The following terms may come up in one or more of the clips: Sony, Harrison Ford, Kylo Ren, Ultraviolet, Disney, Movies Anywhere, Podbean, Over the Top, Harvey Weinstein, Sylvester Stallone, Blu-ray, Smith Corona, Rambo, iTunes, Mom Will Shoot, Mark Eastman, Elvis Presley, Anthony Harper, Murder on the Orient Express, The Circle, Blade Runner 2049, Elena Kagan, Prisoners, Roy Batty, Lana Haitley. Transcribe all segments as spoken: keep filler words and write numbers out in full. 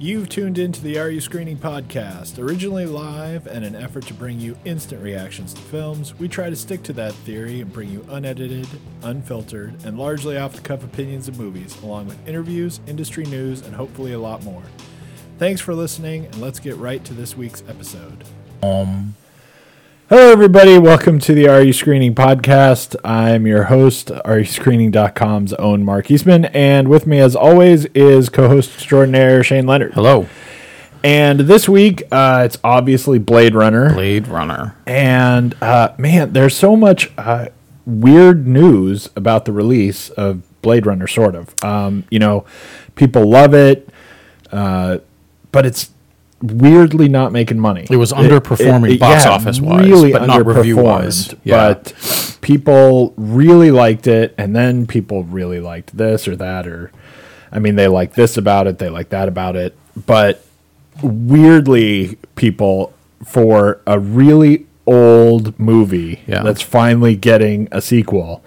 You've tuned into the Are You Screening podcast. Originally live and an effort to bring you instant reactions to films, we try to stick to that theory and bring you unedited, unfiltered, and largely off-the-cuff opinions of movies, along with interviews, industry news, and hopefully a lot more. Thanks for listening, and let's get right to this week's episode. Um. Hello, everybody. Welcome to the Are You Screening podcast. I'm your host, are you screening dot com's own Mark Eastman, and with me, as always, is co-host extraordinaire Shane Leonard. Hello. And this week, uh, it's obviously Blade Runner. Blade Runner. And, uh, man, there's so much uh, weird news about the release of Blade Runner, sort of. Um, you know, people love it, uh, but it's weirdly not making money. It was underperforming it, it, box yeah, office wise, really, but not review wise. Yeah. But people really liked it, and then people really liked this or that, or I mean, they like this about it, they like that about it. But weirdly, people, for a really old movie yeah. that's finally getting a sequel,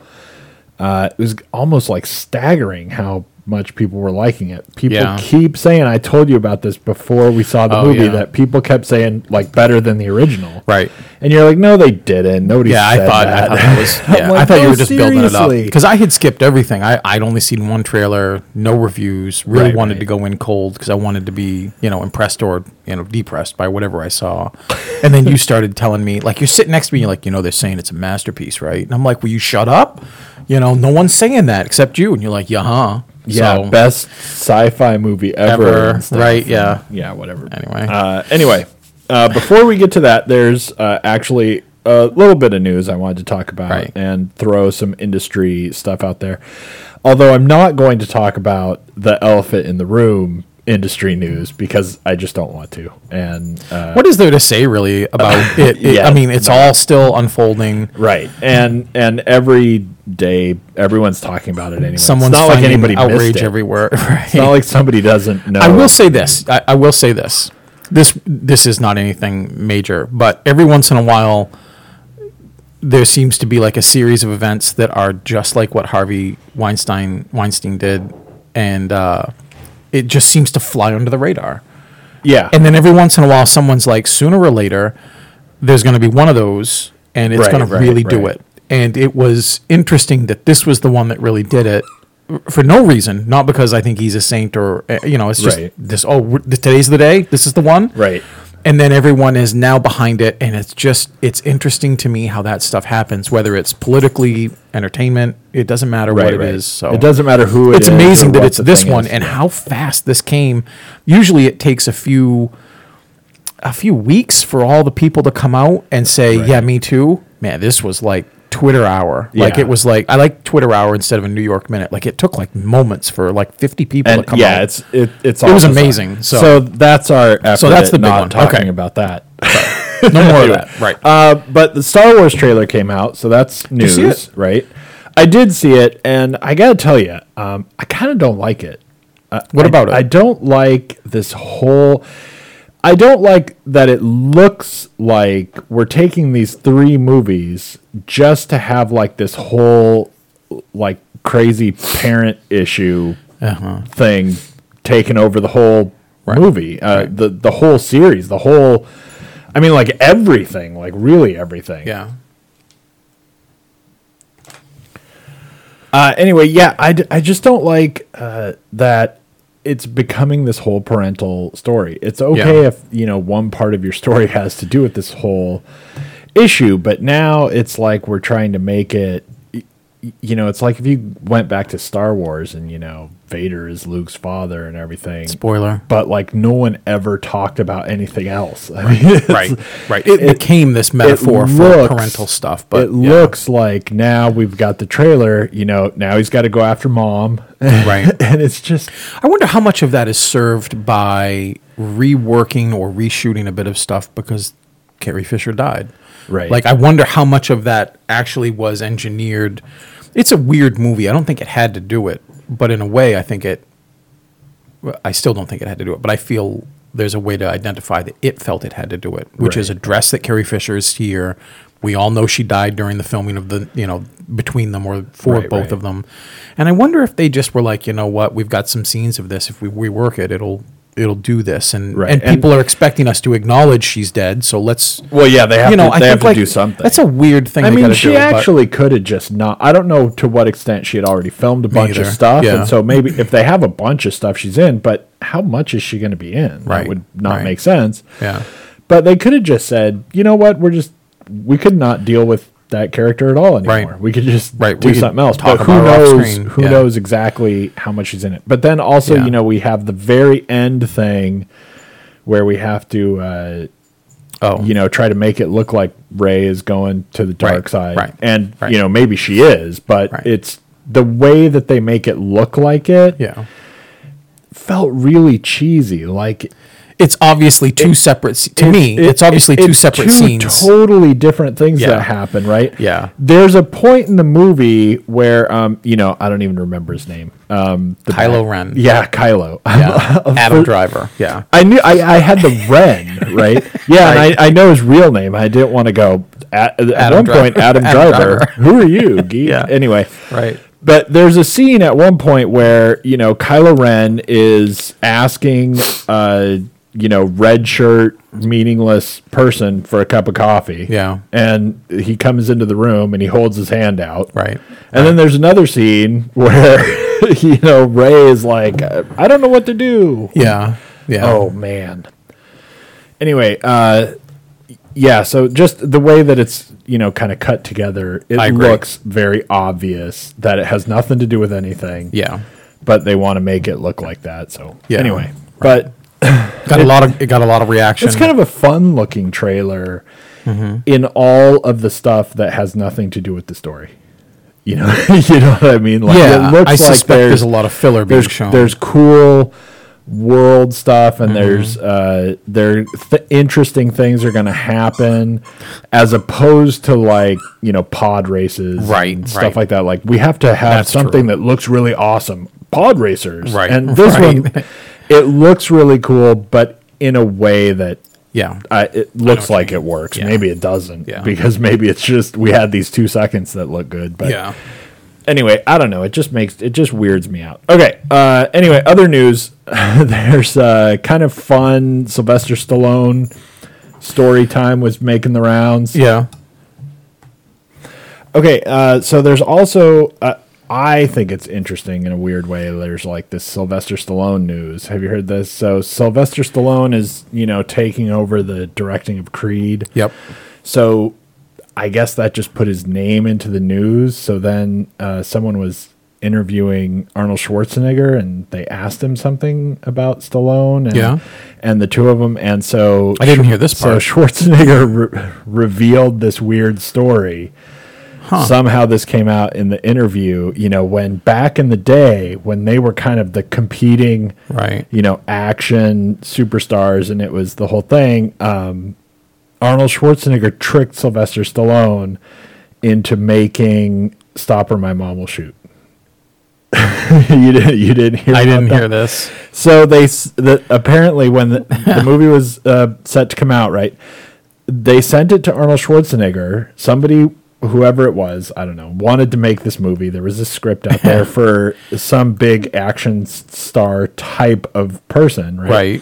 uh, it was almost like staggering how much people were liking it. People yeah. keep saying, I told you about this before we saw the oh, movie, yeah. that people kept saying, like, better than the original. Right. And you're like, no, they didn't. Nobody yeah, said I thought, that. I thought that was, yeah, like, I thought no, you were just seriously. building it up. Because I had skipped everything. I, I'd only seen one trailer, no reviews, really right, wanted right. to go in cold because I wanted to be, you know, impressed or, you know, depressed by whatever I saw. And then you started telling me, like, you're sitting next to me, you're like, you know, they're saying it's a masterpiece, right? And I'm like, will you shut up? You know, no one's saying that except you. And you're like, yeah-huh. Yeah, so, best sci-fi movie ever. ever right, yeah. Yeah, whatever. Anyway. Uh, anyway, uh, before we get to that, there's uh, actually a little bit of news I wanted to talk about right. and throw some industry stuff out there. Although I'm not going to talk about the elephant in the room industry news because I just don't want to. And uh, what is there to say really about it? it yeah, I mean, it's no. all still unfolding. Right. And and every day everyone's talking about it anyway. Someone's it's not like anybody outrage it. everywhere. Right? It's not like somebody doesn't know. I will say this. I, I will say this. This this is not anything major, but every once in a while there seems to be like a series of events that are just like what Harvey Weinstein Weinstein did, and uh it just seems to fly under the radar. Yeah. And then every once in a while, someone's like, sooner or later, there's going to be one of those, and it's right, going right, to really right. do it. And it was interesting that this was the one that really did it for no reason, not because I think he's a saint or, you know, it's just right. this, oh, today's the day, this is the one. Right. And then everyone is now behind it, and it's just, it's interesting to me how that stuff happens, whether it's politically, entertainment, it doesn't matter right, what it right. is. So it doesn't matter who it it's is. It's amazing that it's this one is. and how fast this came. Usually it takes a few a few weeks for all the people to come out and say, right. yeah, me too. Man, this was like Twitter hour. Yeah. Like it was like, I like Twitter hour instead of a New York minute. Like it took like moments for like fifty people and to come yeah, out. Yeah, it's, it, it's it was amazing. So, so that's our effort. So that's the big one. Talking okay. about that. So. No more of that, right? Uh, but the Star Wars trailer came out, so that's news, did you see it? right? I did see it, and I gotta tell you, um, I kind of don't like it. Uh, what I, about it? I don't like this whole. I don't like that it looks like we're taking these three movies just to have like this whole like crazy parent issue uh-huh. thing taken over the whole right. movie, uh, right. the the whole series, the whole. I mean, like, everything. Like, really everything. Yeah. Uh, anyway, yeah, I, d- I just don't like uh, that it's becoming this whole parental story. It's okay yeah. if, you know, one part of your story has to do with this whole issue, but now it's like we're trying to make it, you know, it's like if you went back to Star Wars and, you know, Vader is Luke's father and everything. Spoiler. But, like, no one ever talked about anything else. I mean, right, right. It, it became this metaphor for looks, parental stuff. But It yeah. looks like now we've got the trailer, you know, now he's got to go after mom. Right. And it's just... I wonder how much of that is served by reworking or reshooting a bit of stuff because Carrie Fisher died. Right. Like, I wonder how much of that actually was engineered. It's a weird movie. I don't think it had to do it, but in a way, I think it. I still don't think it had to do it, but I feel there's a way to identify that it felt it had to do it, which right. is address that Carrie Fisher is here. We all know she died during the filming of the, you know, between them or for right, both right. of them, and I wonder if they just were like, you know what, we've got some scenes of this. If we rework it, it'll it'll do this, and right. and, and people are expecting us to acknowledge she's dead. So let's. Well, yeah, they have you know, to. They I have to like, do something. That's a weird thing. I they mean, she do, actually could have just not. I don't know to what extent she had already filmed a bunch either. of stuff, yeah. and so maybe if they have a bunch of stuff she's in, but how much is she going to be in? Right. That would not right. make sense. Yeah, but they could have just said, you know what, we're just we could not deal with that character at all anymore. Right. We could just right. do we something else. Talk but about who knows? Who yeah. knows exactly how much is in it? But then also, yeah. you know, we have the very end thing where we have to, uh, oh, you know, try to make it look like Rey is going to the dark right. side, right. and right. you know, maybe she is, but right. it's the way that they make it look like it. Yeah, felt really cheesy. Like. It's obviously two it, separate to it, me. It, it's obviously it, it, two separate two scenes. Two totally different things yeah. that happen, right? Yeah. There's a point in the movie where, um, you know, I don't even remember his name. Um, the Kylo guy, Ren. Yeah, Kylo. Yeah. Adam Driver. Yeah. I knew I, I had the Ren, right? Yeah, I, and I, I know his real name. I didn't want to go at, at Adam one Driver. point. Adam, Adam Driver. Driver. Who are you? Geek? Yeah. Anyway, right. But there's a scene at one point where you know Kylo Ren is asking. Uh, you know, red shirt, meaningless person for a cup of coffee. Yeah. And he comes into the room and he holds his hand out. Right. And right. then there's another scene where, you know, Rey is like, I don't know what to do. Yeah. Yeah. Oh, man. Anyway, uh, yeah. So just the way that it's, you know, kind of cut together, it looks very obvious that it has nothing to do with anything. Yeah. But they want to make it look like that. So yeah. anyway, right. but... got it, a lot of it got a lot of reaction. It's kind of a fun looking trailer mm-hmm. in all of the stuff that has nothing to do with the story. You know, you know what I mean? Like, yeah, it looks I like suspect there's, there's a lot of filler being there's, shown. There's cool world stuff, and mm-hmm. there's uh, there th- interesting things are going to happen, as opposed to like you know pod races, right, and stuff right. like that. Like we have to have That's something true. that looks really awesome. Pod racers, right? And this right. one. It looks really cool, but in a way that yeah, uh, it looks like it works. Yeah. Maybe it doesn't yeah. because maybe it's just we had these two seconds that look good. But yeah. anyway, I don't know. It just makes it just weirds me out. Okay. Uh, anyway, other news. There's a kind of fun Sylvester Stallone story time was making the rounds. Yeah. Okay. Uh, so there's also. Uh, I think it's interesting in a weird way. There's like this Sylvester Stallone news. Have you heard this? So Sylvester Stallone is, you know, taking over the directing of Creed. Yep. So I guess that just put his name into the news. So then uh, someone was interviewing Arnold Schwarzenegger and they asked him something about Stallone and, yeah. and the two of them. And so I didn't hear this part. So Schwarzenegger re- revealed this weird story. Huh. Somehow this came out in the interview, you know, when back in the day when they were kind of the competing, right. you know, action superstars and it was the whole thing. Um, Arnold Schwarzenegger tricked Sylvester Stallone into making Stop or My Mom Will Shoot. you didn't you didn't hear I didn't that. hear this. So they the, apparently when the, the movie was uh, set to come out, right, they sent it to Arnold Schwarzenegger. Somebody whoever it was, I don't know, wanted to make this movie. There was a script out there for some big action star type of person, right? Right.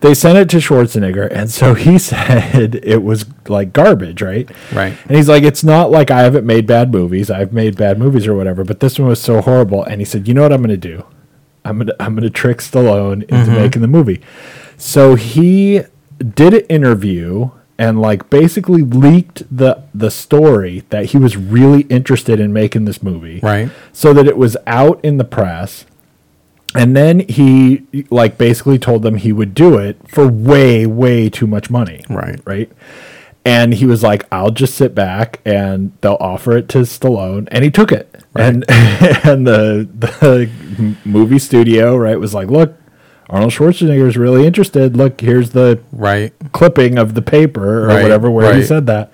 They sent it to Schwarzenegger, and so he said it was like garbage, right? Right. And he's like, it's not like I haven't made bad movies. I've made bad movies or whatever, but this one was so horrible. And he said, you know what I'm going to do? I'm going to I'm going to trick Stallone into mm-hmm. making the movie. So he did an interview and like basically leaked the the story that he was really interested in making this movie. Right. So that it was out in the press. And then he like basically told them he would do it for way, way too much money. Right. Right. And he was like, I'll just sit back and they'll offer it to Stallone. And he took it. Right. And and the the movie studio, right, was like, look, Arnold Schwarzenegger is really interested. Look, here's the right clipping of the paper or right, whatever where right. he said that.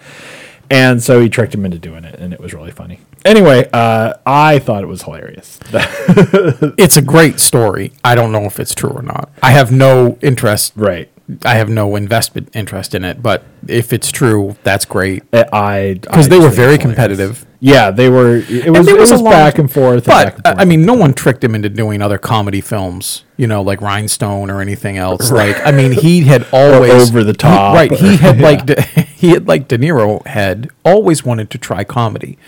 And so he tricked him into doing it, and it was really funny. Anyway, uh, I thought it was hilarious. It's a great story. I don't know if it's true or not. I have no interest right. I have no investment interest in it, but if it's true, that's great. I because they were very competitive. Yeah, they were. It was, it was back and forth. But I mean, no one tricked him into doing other comedy films, you know, like Rhinestone or anything else. Like, I mean, he had always Over the Top. Right. He had like De, he had like De Niro had always wanted to try comedy,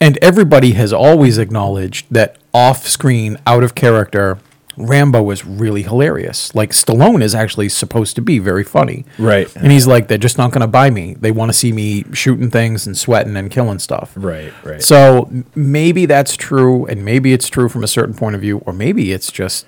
and everybody has always acknowledged that off-screen, out of character Rambo was really hilarious. Like, Stallone is actually supposed to be very funny. Right. And he's like, they're just not going to buy me. They want to see me shooting things and sweating and killing stuff. Right, right. So maybe that's true, and maybe it's true from a certain point of view, or maybe it's just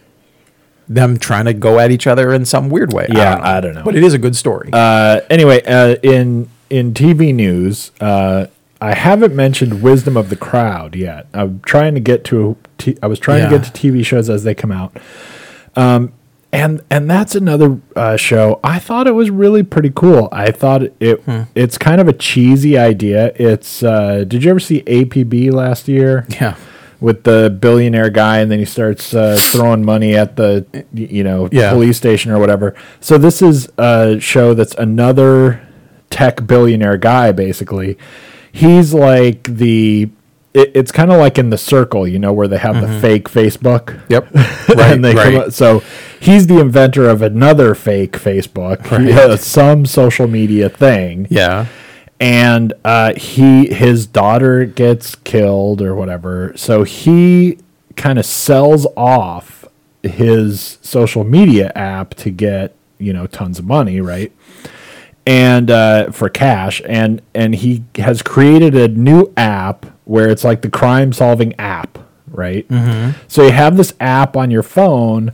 them trying to go at each other in some weird way. Yeah, I don't know. I don't know. But it is a good story. Uh, anyway, uh, in, in T V news, uh, I haven't mentioned Wisdom of the Crowd yet. I'm trying to get to t- I was trying yeah. to get to T V shows as they come out. Um, and and that's another uh, show. I thought it was really pretty cool. I thought it hmm. it's kind of a cheesy idea. It's uh, did you ever see A P B last year? Yeah. With the billionaire guy, and then he starts uh, throwing money at the you know yeah. police station or whatever. So this is a show that's another tech billionaire guy, basically. He's like the, it, it's kind of like in The Circle, you know, where they have mm-hmm. the fake Facebook. Yep. Right, and they right. come up, so he's the inventor of another fake Facebook, right. yeah, some social media thing. Yeah. And uh, he his daughter gets killed or whatever. So he kind of sells off his social media app to get, you know, tons of money, right? And uh, for cash, and and he has created a new app where it's like the crime-solving app, right? Mm-hmm. So you have this app on your phone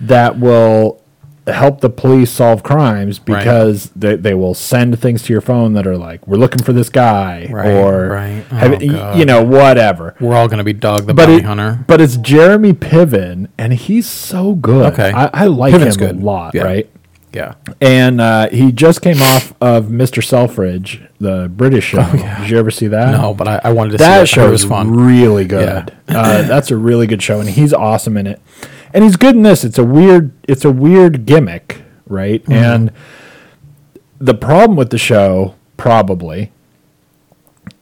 that will help the police solve crimes because right. they, they will send things to your phone that are like, we're looking for this guy, right, or right. Oh, have, you know, whatever. We're all going to be Dog the but Bounty it, Hunter. But it's Jeremy Piven, and he's so good. Okay. I, I like Piven's him good. a lot, yeah. right? Yeah, and uh, he just came off of Mister Selfridge, the British show. Oh, yeah. Did you ever see that? No, but I, I wanted to that see that show. It was fun. Really good. Yeah. uh, that's a really good show, and he's awesome in it. And he's good in this. It's a weird. It's a weird gimmick, right? Mm-hmm. And the problem with the show probably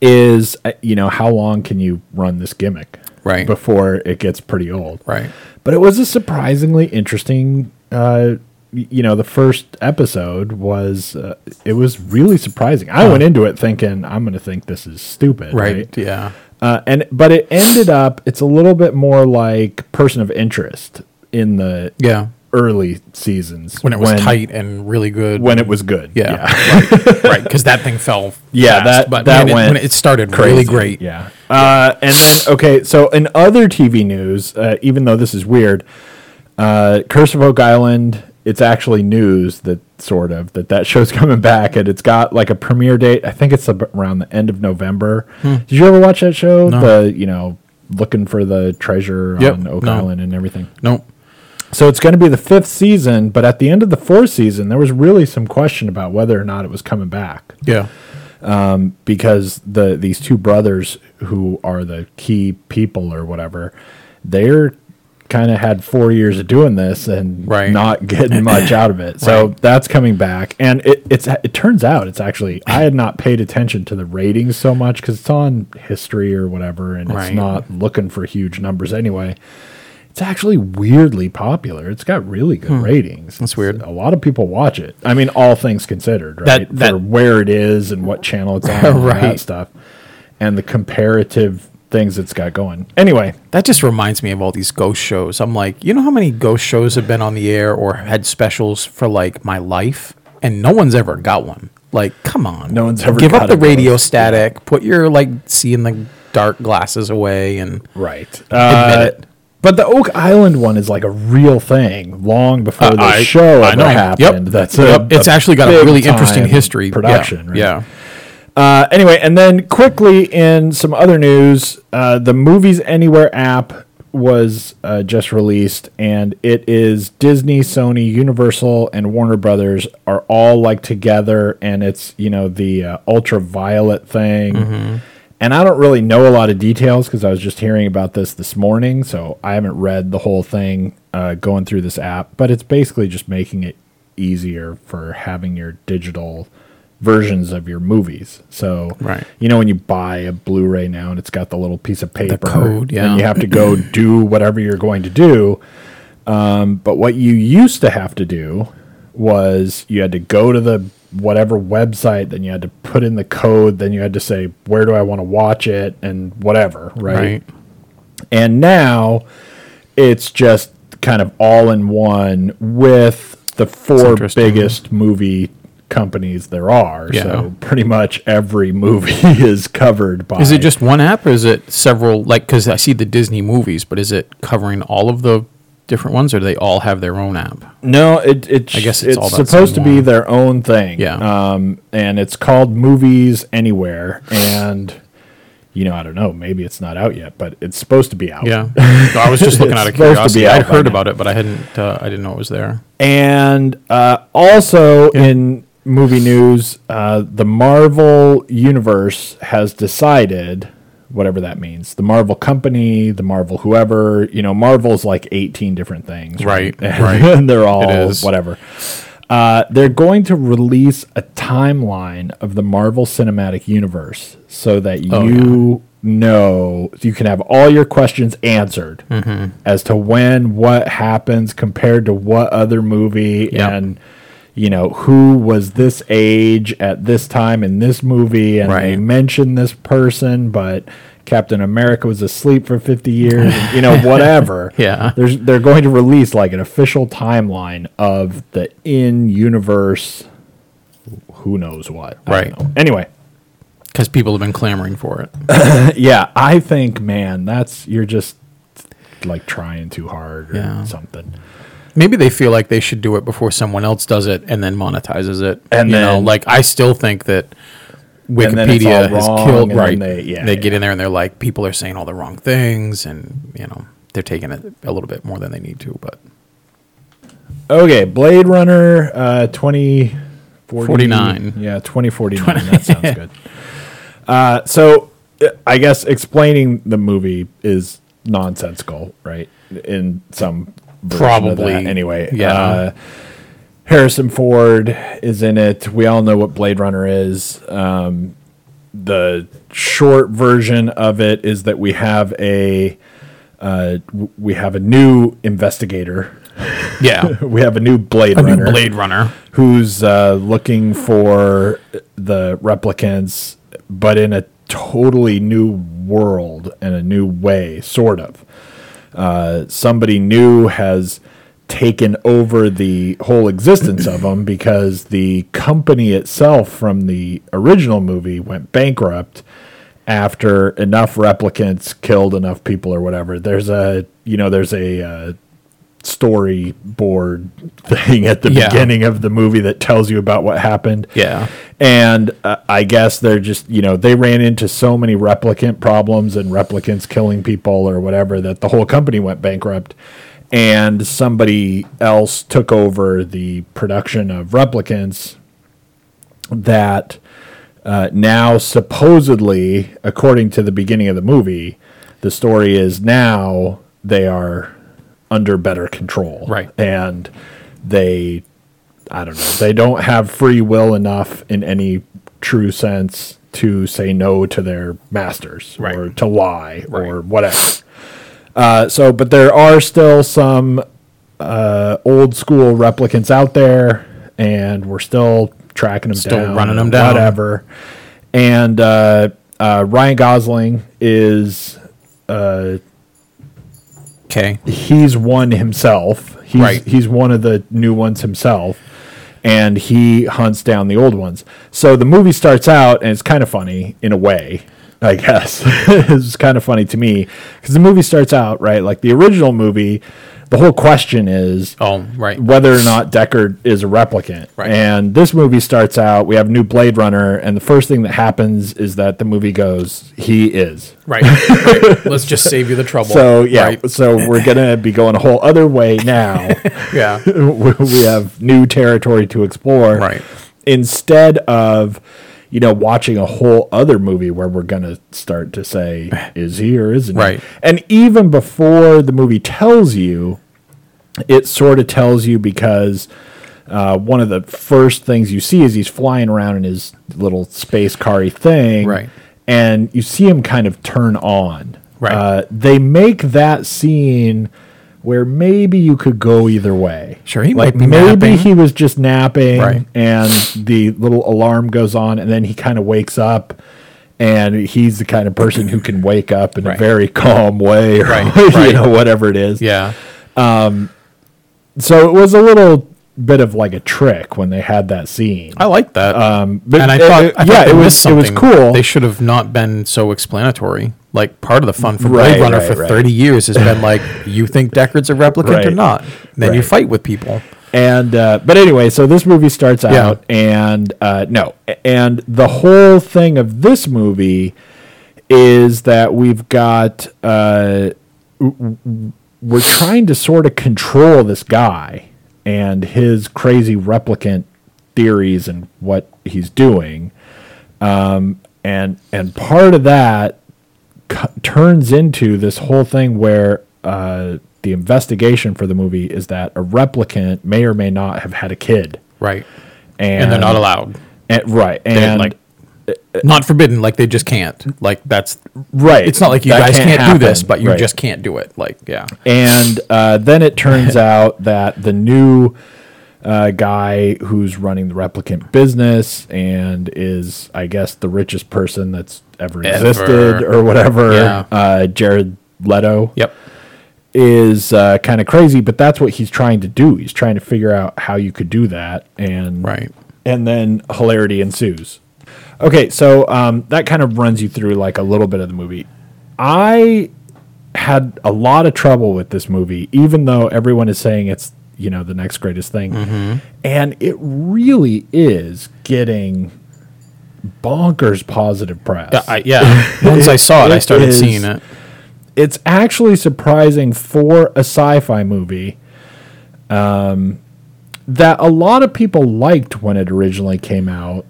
is, you know, how long can you run this gimmick right before it gets pretty old, right? But it was a surprisingly interesting. Uh, You know, the first episode was, uh, it was really surprising. I oh. went into it thinking, I'm going to think this is stupid. Right, right? yeah. Uh, and But it ended up, it's a little bit more like Person of Interest in the yeah. early seasons. When it was when, tight and really good. When it was good. Yeah. yeah. right, because right, that thing fell Yeah, fast, that, but that man, went. It, when it started crazy. really great. Yeah. Uh, and then, okay, so in other T V news, uh, even though this is weird, uh, Curse of Oak Island... It's actually news that sort of that that show's coming back, and it's got like a premiere date. I think it's around the end of November. Hmm. Did you ever watch that show? No. The you know looking for the treasure yep. on Oak no. Island and everything. Nope. So it's going to be the fifth season, but at the end of the fourth season, there was really some question about whether or not it was coming back. Yeah. Um, because the these two brothers who are the key people or whatever, they're. kind of had four years of doing this and right. not getting much out of it. So right. that's coming back. And it, it's, it turns out it's actually, I had not paid attention to the ratings so much because it's on history or whatever. And right. it's not looking for huge numbers anyway. It's actually weirdly popular. It's got really good hmm. ratings. That's it's, weird. A lot of people watch it. I mean, all things considered, right? That, for that, where it is and what channel it's on and right. that stuff. And the comparative things it's got going. Anyway, that just reminds me of all these ghost shows. I'm like, you know how many ghost shows have been on the air or had specials for like my life, and no one's ever got one. Like, come on, no one's ever give got up the radio ghost. static. Put your like seeing the dark glasses away and right. Uh, admit it. But the Oak Island one is like a real thing long before uh, the I, show I ever know. happened. Yep. That's yep. A, it's a actually got a really interesting history production. Yeah. Right? yeah. Uh, anyway, and then quickly in some other news, uh, the Movies Anywhere app was uh, just released, and it is Disney, Sony, Universal, and Warner Brothers are all like together, and it's, you know, the uh, Ultraviolet thing. Mm-hmm. And I don't really know a lot of details because I was just hearing about this this morning, so I haven't read the whole thing uh, going through this app, but it's basically just making it easier for having your digital versions of your movies. So, right. you know, when you buy a Blu-ray now and it's got the little piece of paper, the code, yeah. and you have to go do whatever you're going to do. Um, but what you used to have to do was you had to go to the whatever website, then you had to put in the code, then you had to say, where do I want to watch it and whatever, right? right. And now it's just kind of all in one with the four biggest movie companies there are. Yeah. So pretty much every movie is covered by... Is it just one app or is it several? Like, because I see the Disney movies, but is it covering all of the different ones, or do they all have their own app? No, it, it I guess it's, it's all supposed to be one. Their own thing. Yeah. Um, and it's called Movies Anywhere, and... You know, I don't know. Maybe it's not out yet, but it's supposed to be out. Yeah, no, I was just looking out of curiosity. I'd heard about it, but I hadn't. Uh, I didn't know it was there. And uh, also yeah. in movie news, uh, the Marvel Universe has decided, whatever that means, the Marvel Company, the Marvel whoever. You know, Marvel's like eighteen different things, right? Right. right. And they're all whatever. Uh, they're going to release a timeline of the Marvel Cinematic Universe so that oh, you yeah. know, you can have all your questions answered mm-hmm. as to when what happens compared to what other movie yep. and, you know, who was this age at this time in this movie and right. they mentioned this person, but... Captain America was asleep for fifty years, and, you know, whatever. yeah. There's, they're going to release like an official timeline of the in-universe who knows what. Right. Know. Anyway. Because people have been clamoring for it. yeah. I think, man, that's, you're just like trying too hard or yeah. something. Maybe they feel like they should do it before someone else does it and then monetizes it. And, you then, know, like I still think that Wikipedia has killed, right? They, yeah, they yeah. get in there and they're like, people are saying all the wrong things, and you know they're taking it a little bit more than they need to. But okay, Blade Runner uh, twenty forty nine, yeah, twenty forty nine. That sounds good. Uh, so I guess explaining the movie is nonsensical, right? In some probably anyway, yeah. Uh, Harrison Ford is in it. We all know what Blade Runner is. Um, the short version of it is that we have a uh, we have a new investigator. Yeah, we have a new Blade a Runner. New Blade Runner who's uh, looking for the replicants, but in a totally new world and a new way, sort of. Uh, somebody new has taken over the whole existence of them because the company itself from the original movie went bankrupt after enough replicants killed enough people or whatever. There's a, you know, there's a uh, storyboard thing at the yeah. beginning of the movie that tells you about what happened. Yeah. And uh, I guess they're just, you know, they ran into so many replicant problems and replicants killing people or whatever that the whole company went bankrupt. And somebody else took over the production of replicants that uh, now supposedly, according to the beginning of the movie, the story is now they are under better control. Right. And they, I don't know, they don't have free will enough in any true sense to say no to their masters right. or to lie right. or whatever. Uh, so, but there are still some uh, old school replicants out there, and we're still tracking them still down. Still running them down. Whatever. And uh, uh, Ryan Gosling is... Uh, okay. He's one himself. He's, right. He's one of the new ones himself, and he hunts down the old ones. So the movie starts out, and it's kind of funny in a way. I guess it's kind of funny to me because the movie starts out right like the original movie. The whole question is, oh, right. whether or not Deckard is a replicant. Right. And this movie starts out. We have a new Blade Runner, and the first thing that happens is that the movie goes, "He is right." right. Let's just save you the trouble. So yeah, right. so we're gonna be going a whole other way now. yeah, we have new territory to explore. Right. Instead of. You know, watching a whole other movie where we're going to start to say, is he or isn't he? Right. And even before the movie tells you, it sort of tells you because uh, one of the first things you see is he's flying around in his little space car-y thing. Right. And you see him kind of turn on. Right. Uh, they make that scene where maybe you could go either way. Sure, he like might be maybe napping. He was just napping, right. And the little alarm goes on, and then he kind of wakes up, and he's the kind of person who can wake up in right. a very calm way, or right. you right. know, whatever it is. Yeah. Um. So it was a little bit of like a trick when they had that scene. I like that. Um. But and I thought, it, I thought yeah, it was it was cool. They should have not been so explanatory. Like, part of the fun for Blade right, Runner right, for right. thirty years has been, like, you think Deckard's a replicant right. or not? And then right. you fight with people. And uh, but anyway, so this movie starts yeah. out, and uh, no. And the whole thing of this movie is that we've got, uh, we're trying to sort of control this guy and his crazy replicant theories and what he's doing. Um, and and part of that turns into this whole thing where uh, the investigation for the movie is that a replicant may or may not have had a kid. Right. And, and they're not allowed. And, right. And like, not forbidden. Like, they just can't. Like, that's right. It's not like you that guys can't, can't do this, but you right. just can't do it. Like, yeah. And uh, then it turns out that the new uh, guy who's running the replicant business and is, I guess, the richest person that's ever existed ever. Or whatever yeah. uh Jared Leto yep is uh kind of crazy, but that's what he's trying to do. He's trying to figure out how you could do that, and right and then hilarity ensues. Okay, so um that kind of runs you through like a little bit of the movie. I had a lot of trouble with this movie, even though everyone is saying it's, you know, the next greatest thing. Mm-hmm. And it really is getting bonkers positive press. Yeah, I, yeah. Once it, I saw it, it I started is, seeing it. It's actually surprising for a sci-fi movie um, that a lot of people liked when it originally came out,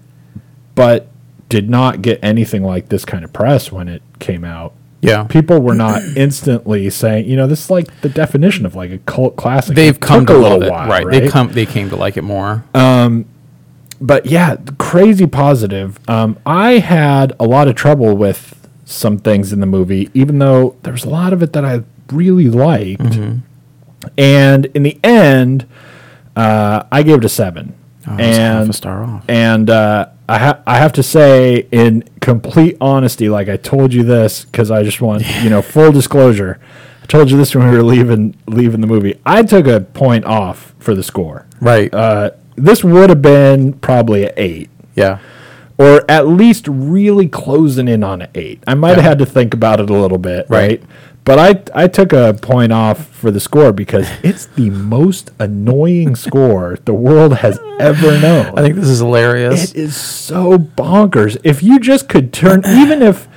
but did not get anything like this kind of press when it came out. Yeah, people were not instantly saying, you know, this is like the definition of like a cult classic. They've it come to a little love while, it, right? right? They come, they came to like it more. Um. But yeah, crazy positive. Um, I had a lot of trouble with some things in the movie, even though there was a lot of it that I really liked. Mm-hmm. And in the end, uh, I gave it a seven. Oh, and half a star off. And uh, I, ha- I have to say, in complete honesty, like I told you this because I just want you know full disclosure. I told you this when we were leaving leaving the movie. I took a point off for the score. Right. Uh, This would have been probably an eight. Yeah. Or at least really closing in on an eight. I might yeah. have had to think about it a little bit, right? right? But I I took a point off for the score because it's the most annoying score the world has ever known. I think this is hilarious. It is so bonkers. If you just could turn, even if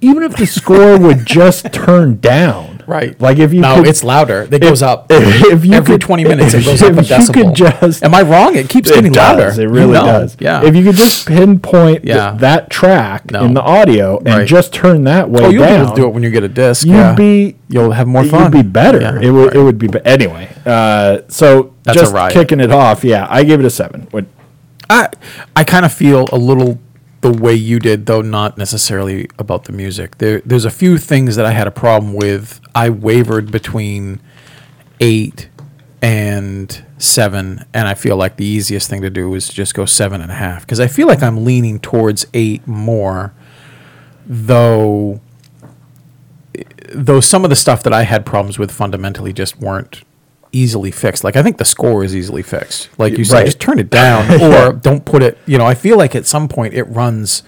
even if the score would just turn down. Right. Like if you No, could, it's louder. It if, goes up. If you Every could, twenty minutes if, it goes up a decibel. Just, Am I wrong? It keeps it getting does, louder. It really you know. does. Yeah. If you could just pinpoint yeah. th- that track no. in the audio and right. just turn that way oh, you'll down. You'll be able to do it when you get a disc. You'd yeah. be you'll have more fun. It would be better. Yeah. It would right. it would be be- anyway. Uh, so That's just a riot. Kicking it off. Yeah, I gave it a seven. What? I I kind of feel a little the way you did, though not necessarily about the music. There, there's a few things that I had a problem with. I wavered between eight and seven, and I feel like the easiest thing to do is just go seven and a half, because I feel like I'm leaning towards eight more, though though some of the stuff that I had problems with fundamentally just weren't easily fixed. Like I think the score is easily fixed, like you right. said, just turn it down or don't put it, you know. I feel like at some point it runs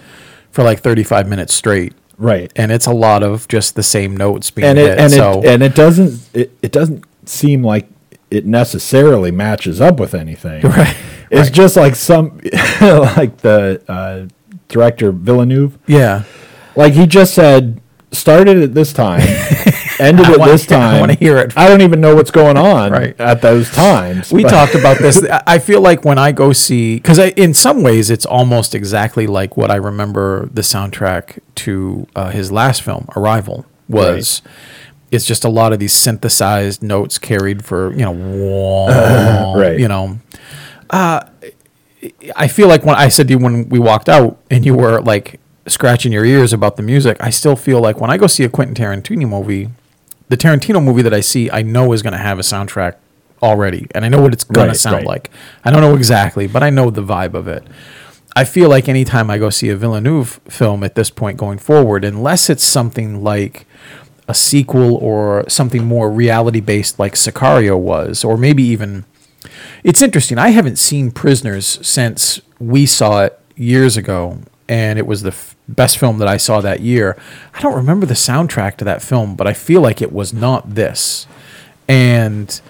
for like thirty-five minutes straight, right? And it's a lot of just the same notes being and it, hit, and so it, and it doesn't it, it doesn't seem like it necessarily matches up with anything, right? It's right. just like some like the uh director Villeneuve, yeah, like he just said started at this time ended I it want, this time. I want to hear it. I don't even know what's going on right. at those times. We but. talked about this. I feel like when I go see, because in some ways it's almost exactly like what I remember the soundtrack to uh, his last film, Arrival, was. Right. It's just a lot of these synthesized notes carried for, you know, right. you know. Uh, I feel like when I said to you when we walked out and you were like scratching your ears about the music, I still feel like when I go see a Quentin Tarantino movie, the Tarantino movie that I see, I know is going to have a soundtrack already. And I know what it's going right, to sound right. like. I don't know exactly, but I know the vibe of it. I feel like anytime I go see a Villeneuve film at this point going forward, unless it's something like a sequel or something more reality-based like Sicario was, or maybe even... It's interesting. I haven't seen Prisoners since we saw it years ago, and it was the f- best film that I saw that year. I don't remember the soundtrack to that film, but I feel like it was not this. And...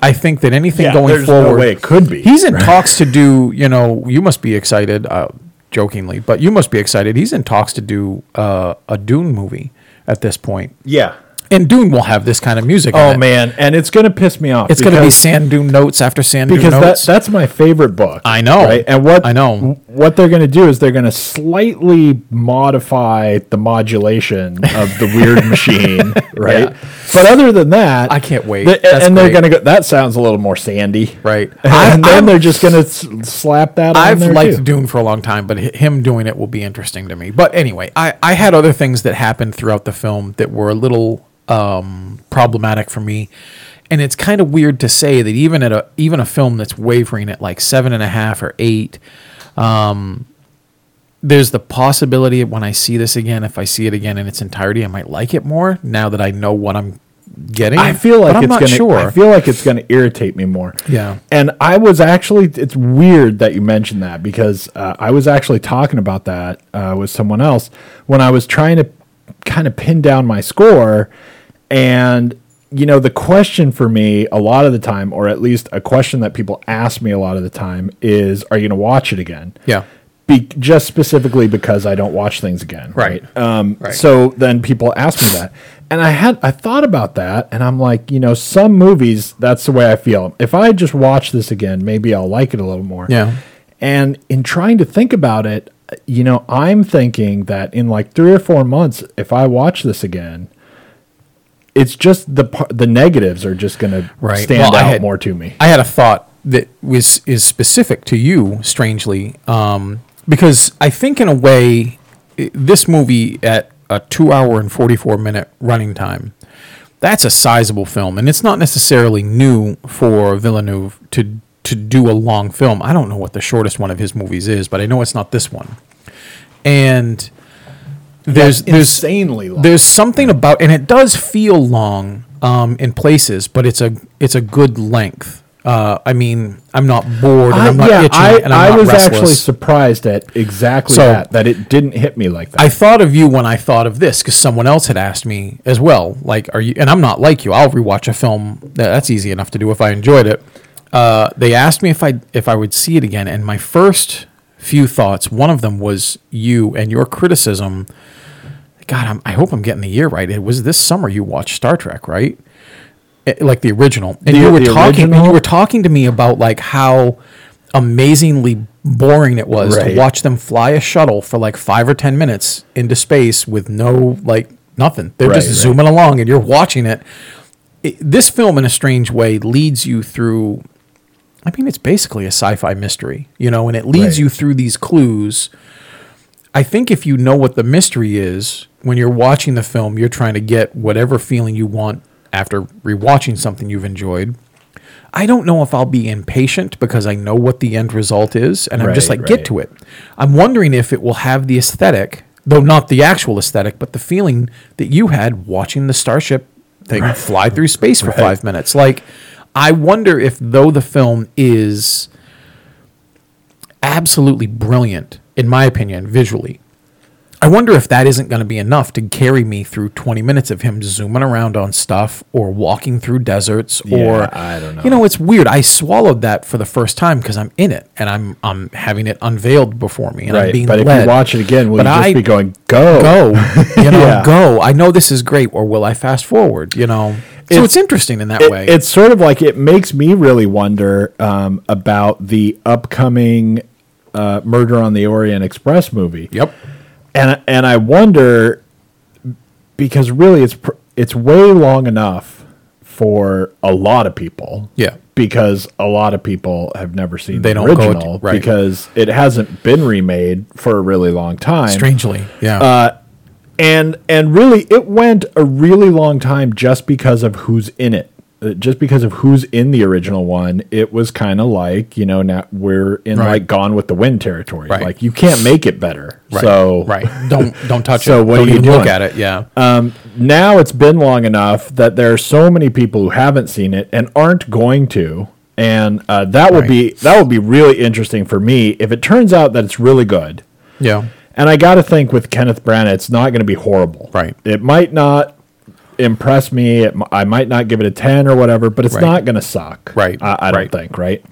I think that anything yeah, going there's forward, no way it could be. He's in right? talks to do, you know, you must be excited, uh, jokingly, but you must be excited. He's in talks to do uh, a Dune movie at this point. Yeah. And Dune will have this kind of music. Oh, in man. It. And it's going to piss me off. It's going to be Sand Dune Notes after Sand Dune Notes. Because that, that's my favorite book. I know. Right? And what I know. What they're going to do is they're going to slightly modify the modulation of the weird machine, right? Yeah. But other than that... I can't wait. The, and great. They're going to go, that sounds a little more sandy. Right. And I'm, then I'm, they're just going to slap that on I've there liked too. Dune for a long time, but him doing it will be interesting to me. But anyway, I, I had other things that happened throughout the film that were a little... Um, problematic for me, and it's kind of weird to say that even at a even a film that's wavering at like seven and a half or eight, um, there's the possibility when I see this again, if I see it again in its entirety, I might like it more now that I know what I'm getting. I feel like but it's going sure. I feel like it's going to irritate me more. Yeah, and I was actually it's weird that you mentioned that because uh, I was actually talking about that uh, with someone else when I was trying to kind of pin down my score. And, you know, the question for me a lot of the time, or at least a question that people ask me a lot of the time is, are you going to watch it again? Yeah. Be- just specifically because I don't watch things again. Right. Right? Um, right. So then people ask me that. And I had, I thought about that and I'm like, you know, some movies, that's the way I feel. If I just watch this again, maybe I'll like it a little more. Yeah. And in trying to think about it, you know, I'm thinking that in like three or four months, if I watch this again, it's just the the negatives are just going to right. stand well, out had, more to me. I had a thought that was is specific to you, strangely, um, because I think in a way, this movie at a two hour and forty-four minute running time, that's a sizable film, and it's not necessarily new for Villeneuve to to do a long film. I don't know what the shortest one of his movies is, but I know it's not this one. And... There's That's insanely long. There's something about, and it does feel long um, in places, but it's a it's a good length. Uh, I mean, I'm not bored, and I, I'm not yeah, itching, I, and I'm I not was restless. Actually surprised at exactly so, that that it didn't hit me like that. I thought of you when I thought of this because someone else had asked me as well. Like, are you? And I'm not like you. I'll rewatch a film. That's easy enough to do if I enjoyed it. Uh, they asked me if I if I would see it again, and my first few thoughts. One of them was you and your criticism. God, I'm, I hope I'm getting the year right. It was this summer you watched Star Trek, right? It, like the original, and the, you were talking, original? and you were talking to me about like how amazingly boring it was right. to watch them fly a shuttle for like five or ten minutes into space with no like nothing. They're right, just right. zooming along, and you're watching it. it. This film, in a strange way, leads you through. I mean, it's basically a sci-fi mystery, you know, and it leads right. you through these clues. I think if you know what the mystery is, when you're watching the film, you're trying to get whatever feeling you want after rewatching something you've enjoyed. I don't know if I'll be impatient because I know what the end result is, and I'm right, just like, right. get to it. I'm wondering if it will have the aesthetic, though not the actual aesthetic, but the feeling that you had watching the Starship thing right. fly through space for right. five minutes. Like, I wonder if though the film is absolutely brilliant, in my opinion, visually, I wonder if that isn't going to be enough to carry me through twenty minutes of him zooming around on stuff or walking through deserts yeah, or, I don't know. You know, it's weird. I swallowed that for the first time because I'm in it and I'm I'm having it unveiled before me and right, I'm being but led. But if you watch it again, will but you just I, be going, go? Go. You know, yeah. go. I know this is great, or will I fast forward, you know? So it's, it's interesting in that it, way. It's sort of like it makes me really wonder um, about the upcoming uh, Murder on the Orient Express movie. Yep. And and I wonder, because really it's it's way long enough for a lot of people. Yeah. because a lot of people have never seen they the don't original go, right. because it hasn't been remade for a really long time. Strangely, yeah. Uh, and and really, it went a really long time just because of who's in it. Just because of who's in the original one, it was kind of like, you know, now we're in right. like Gone with the Wind territory. Right. Like you can't make it better. Right. So right, don't don't touch so it. So what don't do you look at it? Yeah. Um, now it's been long enough that there are so many people who haven't seen it and aren't going to, and uh, that would right. be that would be really interesting for me if it turns out that it's really good. Yeah. And I got to think with Kenneth Branagh, it's not going to be horrible. Right. It might not impress me. It, I might not give it a ten or whatever, but it's right. not going to suck. Right. I, I right. don't think, right?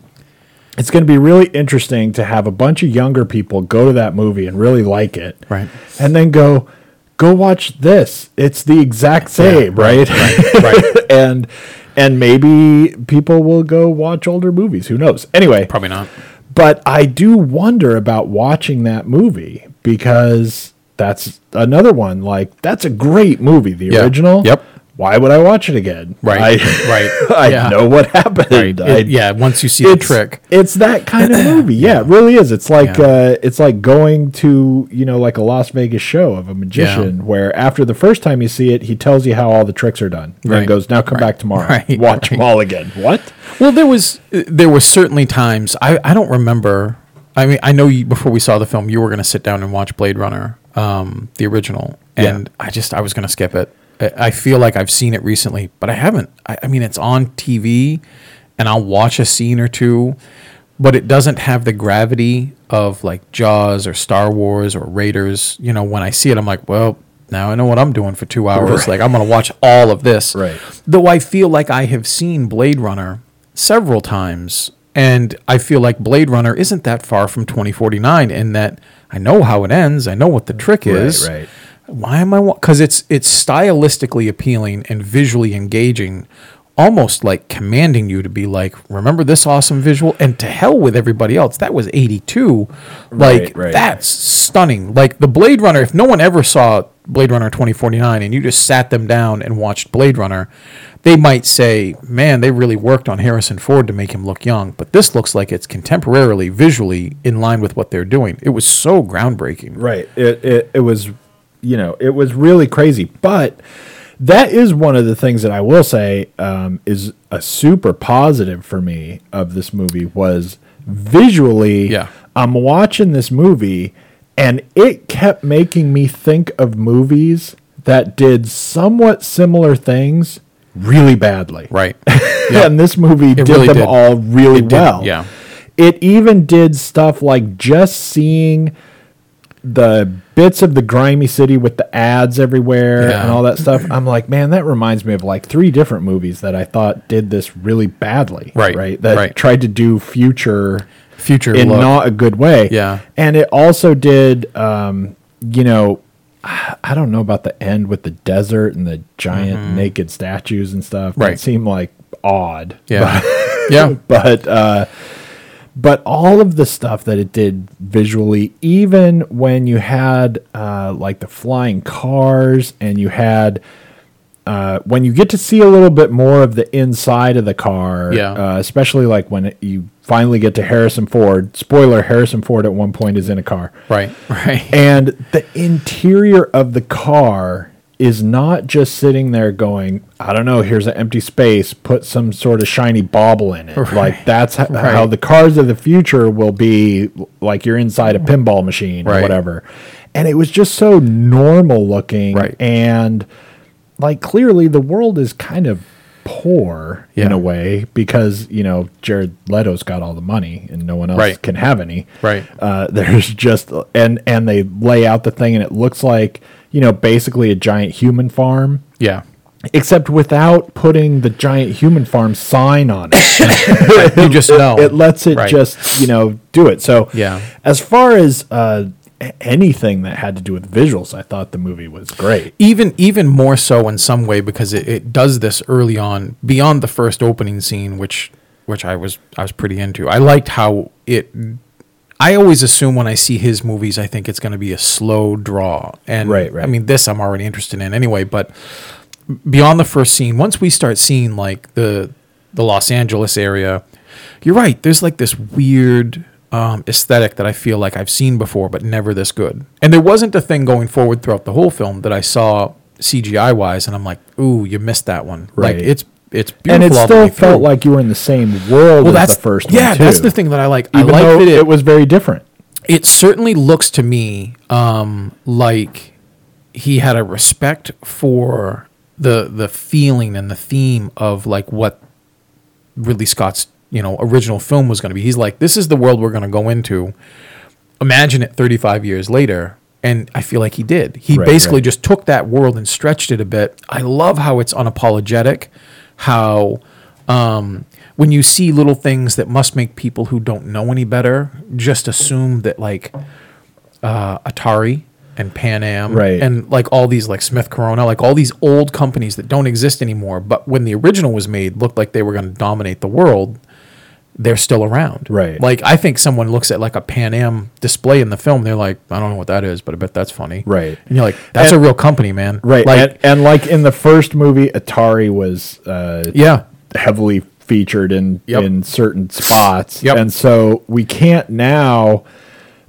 It's going to be really interesting to have a bunch of younger people go to that movie and really like it. Right. And then go, go watch this. It's the exact same, yeah, right? Right. right, right. And, and maybe people will go watch older movies. Who knows? Anyway. Probably not. But I do wonder about watching that movie because... That's another one. Like, that's a great movie, the yeah. original. Yep. Why would I watch it again? Right. I, right. I yeah. know what happened. Right. It, I, yeah. Once you see the trick, it's that kind of movie. Yeah, yeah. It really is. It's like yeah. uh, it's like going to, you know, like a Las Vegas show of a magician, yeah. where after the first time you see it, he tells you how all the tricks are done, and right. goes, "Now come right. back tomorrow, right. watch right. them all again." What? Well, there was there was certainly times I I don't remember. I mean, I know you, before we saw the film, you were going to sit down and watch Blade Runner. Um, the original, and yeah. I just I was gonna skip it. I, I feel like I've seen it recently, but I haven't. I, I mean, it's on T V, and I'll watch a scene or two, but it doesn't have the gravity of like Jaws or Star Wars or Raiders. You know, when I see it, I'm like, well, now I know what I'm doing for two hours. Right. Like I'm gonna watch all of this. Right. Though I feel like I have seen Blade Runner several times, and I feel like Blade Runner isn't that far from twenty forty-nine in that. I know how it ends. I know what the trick is. Right, right. Why am I? Because wa- it's it's stylistically appealing and visually engaging, almost like commanding you to be like, remember this awesome visual and to hell with everybody else. That was eighty-two. Like right, right. That's stunning. Like the Blade Runner. If no one ever saw Blade Runner twenty forty-nine and you just sat them down and watched Blade Runner, they might say, man, they really worked on Harrison Ford to make him look young, but this looks like it's contemporarily visually in line with what they're doing. It was so groundbreaking. Right. It, it, it was, you know, it was really crazy, but that is one of the things that I will say um, is a super positive for me of this movie was visually, yeah. I'm watching this movie and it kept making me think of movies that did somewhat similar things really badly. Right. Yep. And this movie it did really them did. all really it well. Did. Yeah. It even did stuff like just seeing the bits of the grimy city with the ads everywhere yeah. and all that stuff. I'm like, man, that reminds me of like three different movies that I thought did this really badly. Right. Right. That right. tried to do future... Future in look. Not a good way. Yeah. And it also did, um, you know, I don't know about the end with the desert and the giant mm-hmm. naked statues and stuff. Right. It seemed like odd. Yeah. But, yeah. But, uh, but all of the stuff that it did visually, even when you had, uh, like the flying cars and you had, Uh, when you get to see a little bit more of the inside of the car, yeah. uh, especially like when it, you finally get to Harrison Ford, spoiler, Harrison Ford at one point is in a car. Right, right. And the interior of the car is not just sitting there going, I don't know, here's an empty space, put some sort of shiny bauble in it. Right. Like that's how, right. how the cars of the future will be, like you're inside a pinball machine right. or whatever. And it was just so normal looking right. and... Like, clearly, the world is kind of poor yeah. in a way because, you know, Jared Leto's got all the money and no one else right. can have any. Right. Uh, there's just, and, and they lay out the thing and it looks like, you know, basically a giant human farm. Yeah. Except without putting the giant human farm sign on it. You just know. It, it lets it right. just, you know, do it. So, yeah. as far as, uh, anything that had to do with visuals, I thought the movie was great. Even even more so in some way because it, it does this early on beyond the first opening scene, which which I was I was pretty into. I liked how it. I always assume when I see his movies, I think it's going to be a slow draw, and right, right. I mean this I'm already interested in anyway. But beyond the first scene, once we start seeing like the the Los Angeles area. You're right. There's like this weird um, aesthetic that I feel like I've seen before, but never this good. And there wasn't a thing going forward throughout the whole film that I saw C G I-wise, and I'm like, ooh, you missed that one. Right. Like, it's it's beautiful. And it still felt like you were in the same world well, as the first yeah, one, Yeah, that's the thing that I like. Even I like that it, it was very different. It certainly looks to me um, like he had a respect for the the feeling and the theme of like what Ridley Scott's, you know, original film was going to be. He's like, this is the world we're going to go into. Imagine it thirty-five years later. And I feel like he did. He right, basically right. just took that world and stretched it a bit. I love how it's unapologetic, how um, when you see little things that must make people who don't know any better just assume that like uh, Atari and Pan Am right. and like all these like Smith Corona, like all these old companies that don't exist anymore, but when the original was made looked like they were going to dominate the world, they're still around. Right. Like, I think someone looks at like a Pan Am display in the film. They're like, I don't know what that is, but I bet that's funny. Right. And you're like, that's and, a real company, man. Right. Like, and, and like in the first movie, Atari was uh, yeah. heavily featured in, yep. in certain spots. Yep. And so we can't now...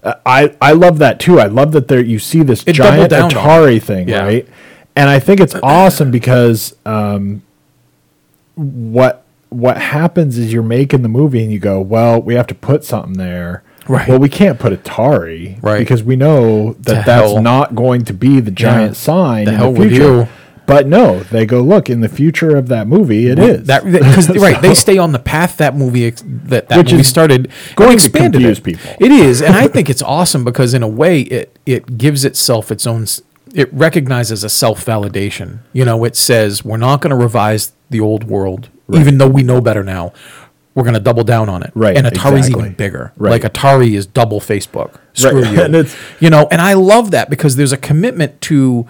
Uh, I, I love that too. I love that there you see this it giant Atari thing, yeah. right? And I think it's awesome because um, what... what happens is you're making the movie and you go, well, we have to put something there. Right. Well, we can't put Atari right. because we know that that's not going to be the giant yeah. sign the in hell the future. With you. But no, they go, look, in the future of that movie, it well, is. That, cause, so, right, they stay on the path that movie that, that which movie is started going and expanded to confuse it. People. It is, and I think it's awesome because in a way it it gives itself its own, it recognizes a self-validation. You know, it says we're not going to revise the old world. Right. Even though we know better now, we're going to double down on it. Right, and Atari's exactly. even bigger. Right. Like Atari is double Facebook. Screw right. you. And it's, you know, and I love that because there's a commitment to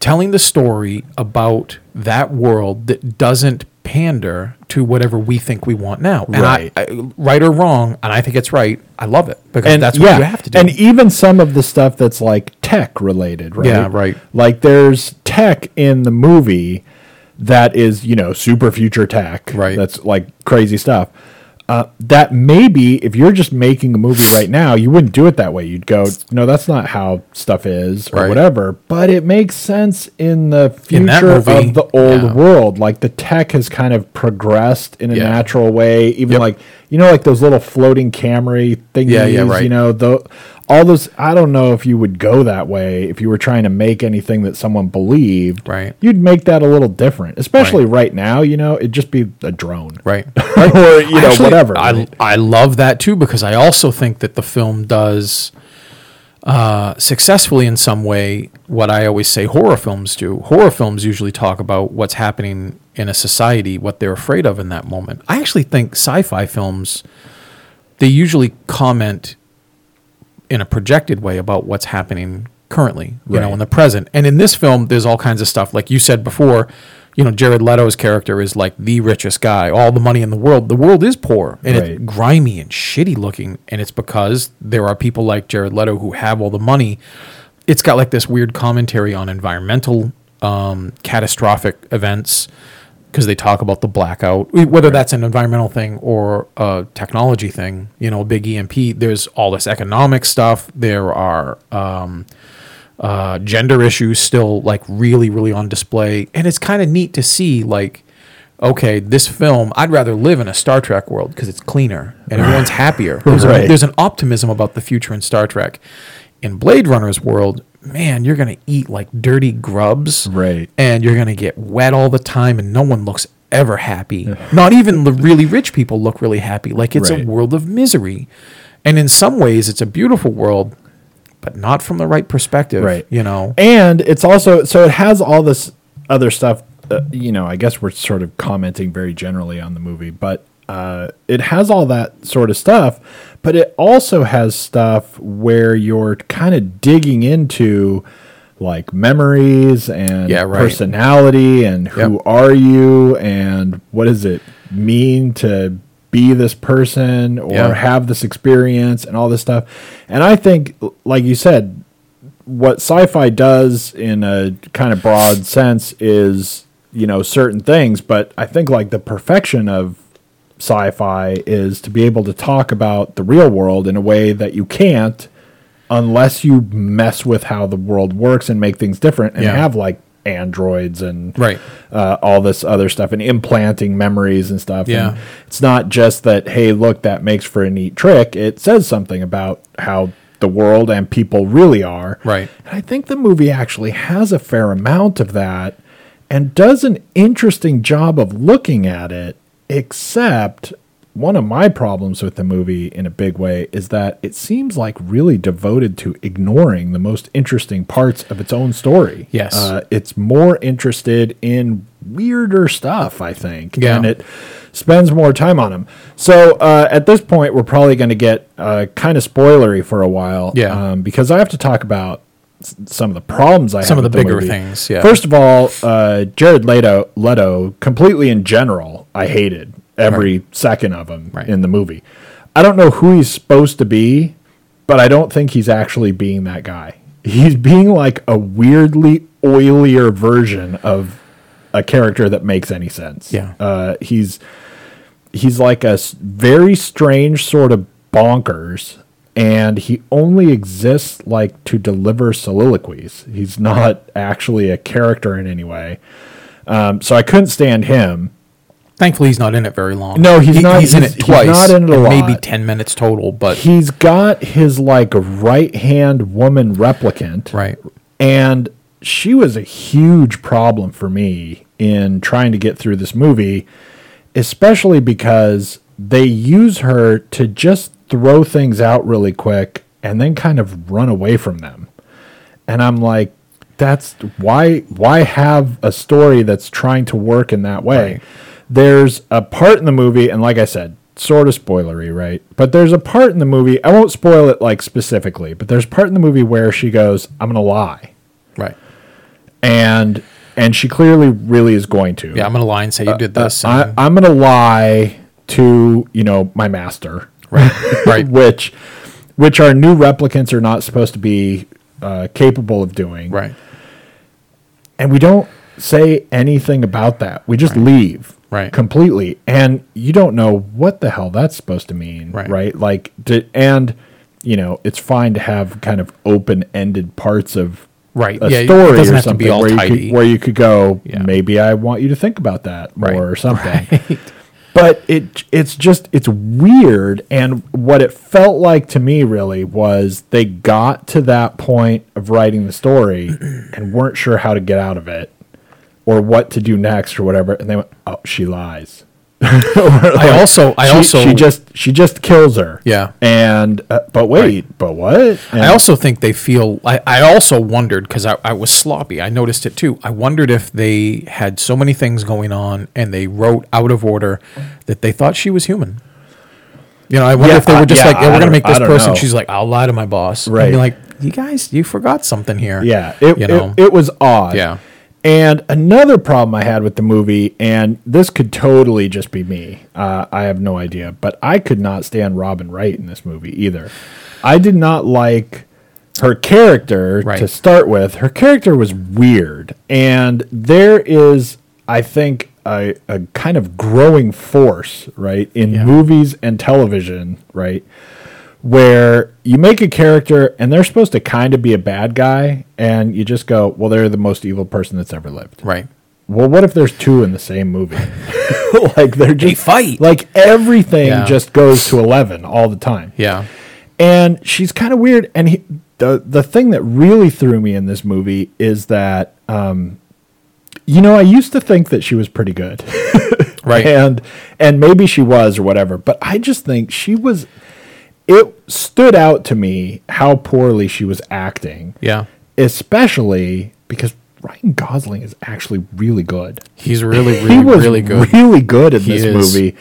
telling the story about that world that doesn't pander to whatever we think we want now. And right. I, I, right or wrong, and I think it's right, I love it because and that's what yeah. you have to do. And even some of the stuff that's like tech related, right? Yeah, right. Like there's tech in the movie that is, you know, super future tech. Right. That's like crazy stuff. Uh, that maybe if you're just making a movie right now, you wouldn't do it that way. You'd go, no, that's not how stuff is or right. whatever. But it makes sense in the future in that movie, of the old yeah. world. Like the tech has kind of progressed in a yeah. natural way. Even yep. like, you know, like those little floating camera thingies, yeah, yeah, right. you know, the, all those. I don't know if you would go that way if you were trying to make anything that someone believed. Right. You'd make that a little different, especially right, right now, you know, it'd just be a drone. Right. or, you know, Actually, whatever. I, I love that too because I also think that the film does uh, successfully in some way what I always say horror films do. Horror films usually talk about what's happening in a society, what they're afraid of in that moment. I actually think sci-fi films, they usually comment in a projected way about what's happening currently, you right. know, in the present. And in this film, there's all kinds of stuff. Like you said before, you know, Jared Leto's character is like the richest guy, all the money in the world. The world is poor and right. it's grimy and shitty looking. And it's because there are people like Jared Leto who have all the money. It's got like this weird commentary on environmental um, catastrophic events because they talk about the blackout, whether right. that's an environmental thing or a technology thing, you know, a big E M P. There's all this economic stuff. There are... Um, Uh, gender issues still like really, really on display. And it's kind of neat to see like, okay, this film, I'd rather live in a Star Trek world because it's cleaner and everyone's happier. There's, right. a, there's an optimism about the future in Star Trek. In Blade Runner's world, man, you're going to eat like dirty grubs right. and you're going to get wet all the time and no one looks ever happy. Not even the really rich people look really happy. Like it's right. a world of misery. And in some ways, it's a beautiful world but not from the right perspective, right. you know? And it's also, so it has all this other stuff, uh, you know, I guess we're sort of commenting very generally on the movie, but uh, it has all that sort of stuff, but it also has stuff where you're kind of digging into like memories and yeah, right. personality and who yep. are you and what does it mean to be this person or yeah. have this experience and all this stuff. And I think, like you said, what sci-fi does in a kind of broad sense is, you know, certain things, but I think like the perfection of sci-fi is to be able to talk about the real world in a way that you can't unless you mess with how the world works and make things different and yeah. have like androids and right. uh, all this other stuff and implanting memories and stuff. Yeah. And it's not just that, hey, look, that makes for a neat trick. It says something about how the world and people really are. Right. And I think the movie actually has a fair amount of that and does an interesting job of looking at it, except one of my problems with the movie in a big way is that it seems like really devoted to ignoring the most interesting parts of its own story. Yes. Uh, it's more interested in weirder stuff, I think. Yeah. And it spends more time on them. So uh, at this point, we're probably going to get uh, kind of spoilery for a while. Yeah. Um, because I have to talk about some of the problems I have. Some of the bigger things. Yeah. First of all, uh, Jared Leto, Leto, completely in general, I hated every right. second of him right. in the movie. I don't know who he's supposed to be, but I don't think he's actually being that guy. He's being like a weirdly oilier version of a character that makes any sense. Yeah. Uh, he's, he's like a very strange sort of bonkers, and he only exists like to deliver soliloquies. He's not actually a character in any way. Um, so I couldn't stand him. Thankfully, he's not in it very long. No, he's he, not. He's, he's in it twice. He's not in it a lot. Maybe ten minutes total, but he's got his like right-hand woman replicant, right? And she was a huge problem for me in trying to get through this movie, especially because they use her to just throw things out really quick and then kind of run away from them. And I'm like, that's why. Why have a story that's trying to work in that way? Right. There's a part in the movie, and like I said, sort of spoilery, right? But there's a part in the movie, I won't spoil it like specifically, but there's a part in the movie where she goes, I'm going to lie. Right. And and she clearly really is going to. Yeah, I'm going to lie and say you did this. Uh, and... I, I'm going to lie to, you know, my master. Right, right. which, which our new replicants are not supposed to be uh, capable of doing. Right. And we don't say anything about that. We just right. leave. Right. Completely. And you don't know what the hell that's supposed to mean. Right. Right. Like, to, and, you know, it's fine to have kind of open ended parts of right. a yeah, story it doesn't or have something to be all where, tidy. You could, where you could go, yeah. maybe I want you to think about that right. more or something. Right. But it it's just, it's weird. And what it felt like to me really was they got to that point of writing the story and weren't sure how to get out of it. Or what to do next, or whatever, and they went, "Oh, she lies." like, I also, I she, also, she just, she just kills her. Yeah, and uh, but wait, right. but what? And I also think they feel. I, I also wondered because I, I was sloppy. I noticed it too. I wondered if they had so many things going on and they wrote out of order that they thought she was human. You know, I wonder yeah, if they were just uh, yeah, like, yeah, we're gonna make this person. Know. She's like, I'll lie to my boss. Right. And be like, you guys, you forgot something here. Yeah. It, you know? it, it was odd. Yeah. And another problem I had with the movie, and this could totally just be me. Uh, I have no idea. But I could not stand Robin Wright in this movie either. I did not like her character right. to start with. Her character was weird. And there is, I think, a, a kind of growing force, right, in yeah. movies and television, right, where you make a character and they're supposed to kind of be a bad guy and you just go, well, they're the most evil person that's ever lived. Right. Well, what if there's two in the same movie? like they're just they fight. Like everything yeah. just goes to eleven all the time. Yeah. And she's kind of weird. And he, the, the thing that really threw me in this movie is that, um, you know, I used to think that she was pretty good. right. And, and maybe she was or whatever, but I just think she was, it stood out to me how poorly she was acting. Yeah. Especially because Ryan Gosling is actually really good. He's really, really, he was really good. Really good in he this is. movie.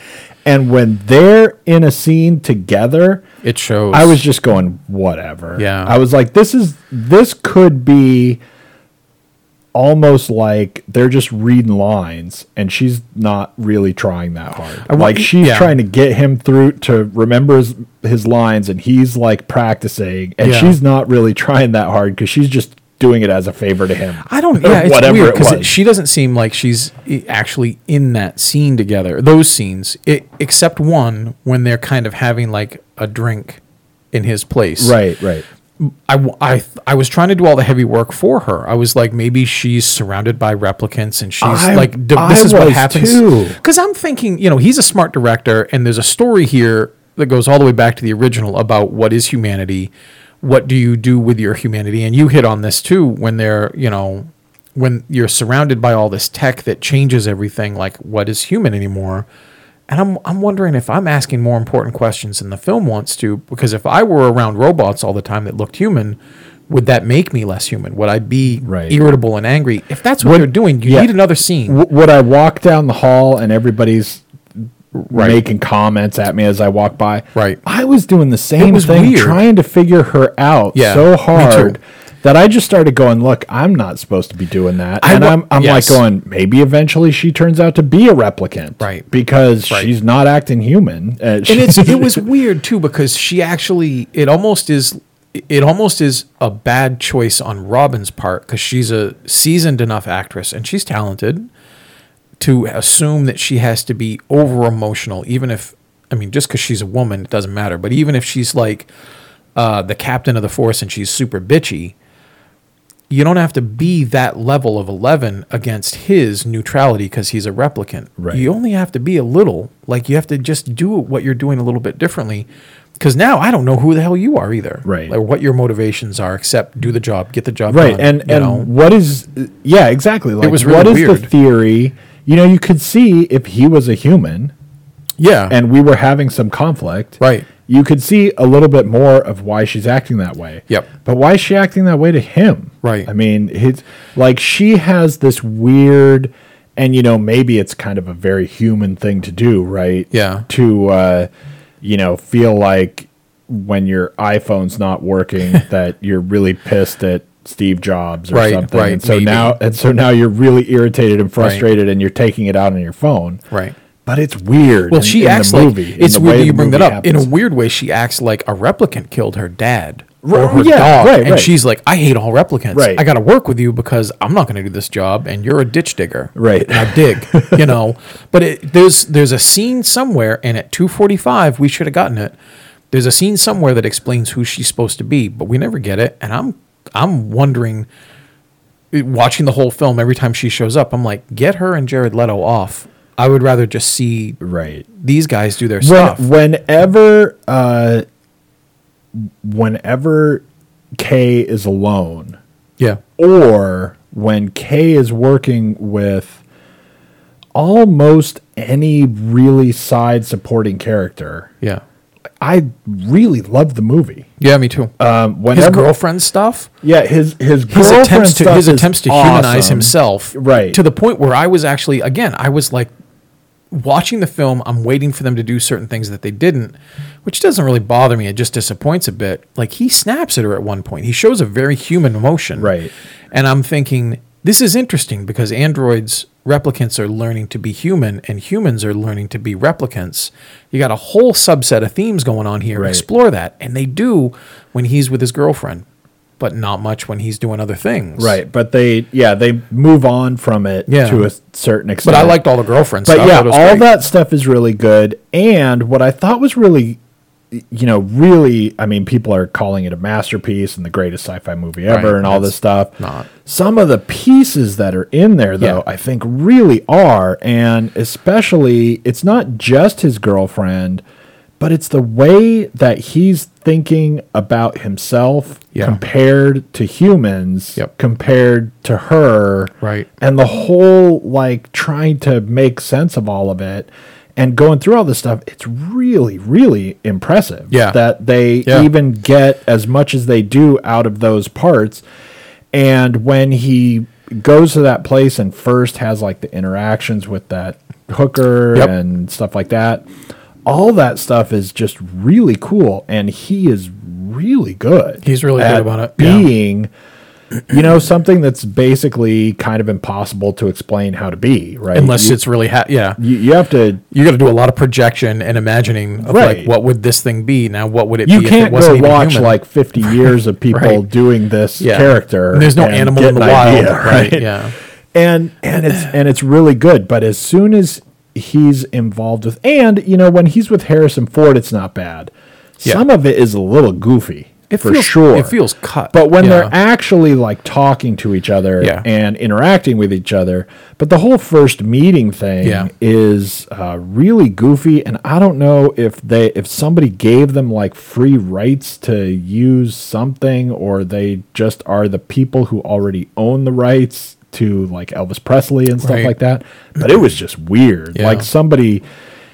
And when they're in a scene together, it shows. I was just going, whatever. Yeah. I was like, this is this could be almost like they're just reading lines and she's not really trying that hard. Like she's yeah. trying to get him through to remember his, his lines and he's like practicing and yeah. she's not really trying that hard because she's just doing it as a favor to him. I don't know. Yeah, it's whatever weird because it she doesn't seem like she's actually in that scene together. Those scenes, it, except one when they're kind of having like a drink in his place. Right, right. I, I, I was trying to do all the heavy work for her. I was like, maybe she's surrounded by replicants and she's I, like, this is what happens. Because I'm thinking, you know, he's a smart director and there's a story here that goes all the way back to the original about what is humanity, what do you do with your humanity? And you hit on this too when they're, you know, when you're surrounded by all this tech that changes everything, like what is human anymore? And I'm I'm wondering if I'm asking more important questions than the film wants to, because if I were around robots all the time that looked human, would that make me less human? Would I be right. irritable and angry? If that's what would, they're doing, you yeah. need another scene. W- would I walk down the hall and everybody's right. making comments at me as I walk by? Right. I was doing the same thing, weird. trying to figure her out yeah, so hard that I just started going, look, I'm not supposed to be doing that. I and wa- I'm, I'm yes. like going, maybe eventually she turns out to be a replicant. Right. Because right. she's not acting human. Uh, and it's, it was weird, too, because she actually, it almost is, it almost is a bad choice on Robin's part, because she's a seasoned enough actress and she's talented to assume that she has to be over emotional, even if, I mean, just because she's a woman, it doesn't matter. But even if she's like uh, the captain of the force and she's super bitchy, you don't have to be that level of eleven against his neutrality because he's a replicant. Right. You only have to be a little. Like, you have to just do what you're doing a little bit differently, because now I don't know who the hell you are either. Right. Like, what your motivations are, except do the job, get the job right. done. Right. And, and know. what is... Yeah, exactly. Like, it was really what weird. Is the theory? You know, you could see if he was a human... Yeah. And we were having some conflict... Right. You could see a little bit more of why she's acting that way. Yep. But why is she acting that way to him? Right. I mean, it's like she has this weird, and you know, maybe it's kind of a very human thing to do, right? Yeah. To, uh, you know, feel like when your iPhone's not working that you're really pissed at Steve Jobs or right, something. Right. And so maybe. now, and so now you're really irritated and frustrated right. and you're taking it out on your phone. Right. But it's weird. Well, in, she in acts the movie, like it's weird that you bring that up. Happens. In a weird way, she acts like a replicant killed her dad or right, her yeah, dog, right, and right. she's like, "I hate all replicants. Right. I got to work with you because I'm not going to do this job, and you're a ditch digger. Right now, dig. you know." But it, there's there's a scene somewhere, and at two forty-five, we should have gotten it. There's a scene somewhere that explains who she's supposed to be, but we never get it, and I'm I'm wondering. Watching the whole film, every time she shows up, I'm like, get her and Jared Leto off. I would rather just see right. these guys do their when, stuff. Whenever uh, whenever Kay is alone, yeah, or when Kay is working with almost any really side supporting character, yeah, I really love the movie. Yeah, me too. Um, whenever, his girlfriend stuff? Yeah, his his his attempts to his attempts to awesome. humanize himself, right, to the point where I was actually again, I was like. Watching the film, I'm waiting for them to do certain things that they didn't, which doesn't really bother me. It just disappoints a bit. Like, he snaps at her at one point. He shows a very human emotion. Right. And I'm thinking, this is interesting because androids, replicants are learning to be human and humans are learning to be replicants. You got a whole subset of themes going on here. Right. Explore that. And they do when he's with his girlfriend, but not much when he's doing other things. Right, but they, yeah, they move on from it yeah. to a certain extent. But I liked all the girlfriend but stuff. But yeah, all great. That stuff is really good. And what I thought was really, you know, really, I mean, people are calling it a masterpiece and the greatest sci-fi movie ever right, and all this stuff. Not. Some of the pieces that are in there, though, yeah. I think really are. And especially, it's not just his girlfriend, but it's the way that he's thinking about himself yeah. compared to humans, yep. compared to her. Right. And the whole, like, trying to make sense of all of it and going through all this stuff, it's really, really impressive yeah. that they yeah. even get as much as they do out of those parts. And when he goes to that place and first has, like, the interactions with that hooker yep. and stuff like that, all that stuff is just really cool, and he is really good. He's really good about it. Being, yeah. you know, something that's basically kind of impossible to explain how to be, right? Unless you, it's really, ha- yeah. You, you have to... You got to do a lot of projection and imagining of, right. like, what would this thing be? Now, what would it you be if it wasn't even human? You can't go watch, like, fifty years of people right. doing this yeah. character. And there's no and animal in the wild, idea, right? right? Yeah. And and it's and it's really good, but as soon as he's involved with... And, you know, when he's with Harrison Ford, it's not bad. Yeah. Some of it is a little goofy. It for feels, sure. It feels cut. But when yeah. they're actually like talking to each other yeah. and interacting with each other, but the whole first meeting thing yeah. is uh, really goofy, and I don't know if they if somebody gave them like free rights to use something, or they just are the people who already own the rights to like Elvis Presley and stuff right. like that. But it was just weird. Yeah. Like somebody...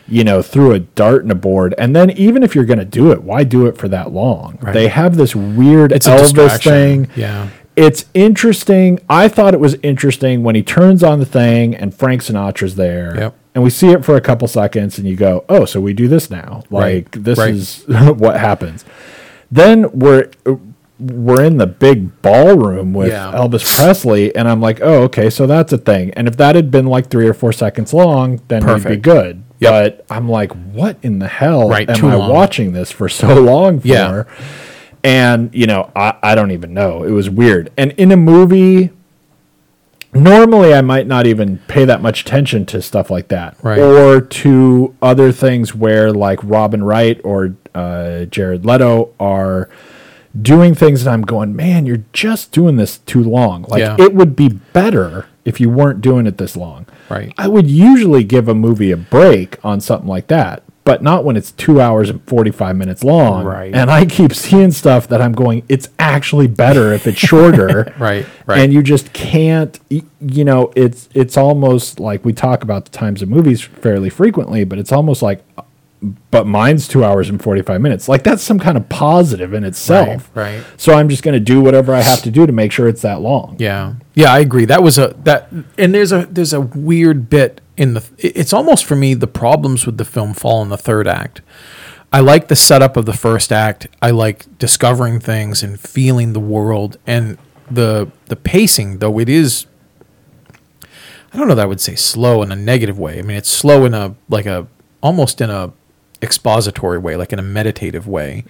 you know, threw a dart in a board. And then even if you're going to do it, why do it for that long? Right. They have this weird it's Elvis thing. Yeah. It's interesting. I thought it was interesting when he turns on the thing and Frank Sinatra's there. Yep. And we see it for a couple seconds and you go, oh, so we do this now. Like, right. this right. is what happens. Then we're... we're in the big ballroom with yeah. Elvis Presley, and I'm like, oh, okay, so that's a thing. And if that had been like three or four seconds long, then it'd be good. Yep. But I'm like, what in the hell right, am I long. watching this for so long for? Yeah. And, you know, I, I don't even know. It was weird. And in a movie, normally I might not even pay that much attention to stuff like that. Right. Or to other things where like Robin Wright or uh, Jared Leto are... doing things and I'm going, man, you're just doing this too long. Like yeah. it would be better if you weren't doing it this long. Right. I would usually give a movie a break on something like that, but not when it's two hours and forty-five minutes long. Right. And I keep seeing stuff that I'm going, it's actually better if it's shorter. right. Right. And you just can't, you know, it's, it's almost like we talk about the times of movies fairly frequently, but it's almost like, but mine's two hours and forty-five minutes. Like that's some kind of positive in itself. Right. right. So I'm just going to do whatever I have to do to make sure it's that long. Yeah. Yeah, I agree. That was a, that, and there's a, there's a weird bit in the, it's almost for me, the problems with the film fall in the third act. I like the setup of the first act. I like discovering things and feeling the world, and the, the pacing, though it is, I don't know that I would say slow in a negative way. I mean, it's slow in a, like a, almost in a, expository way, like in a meditative way.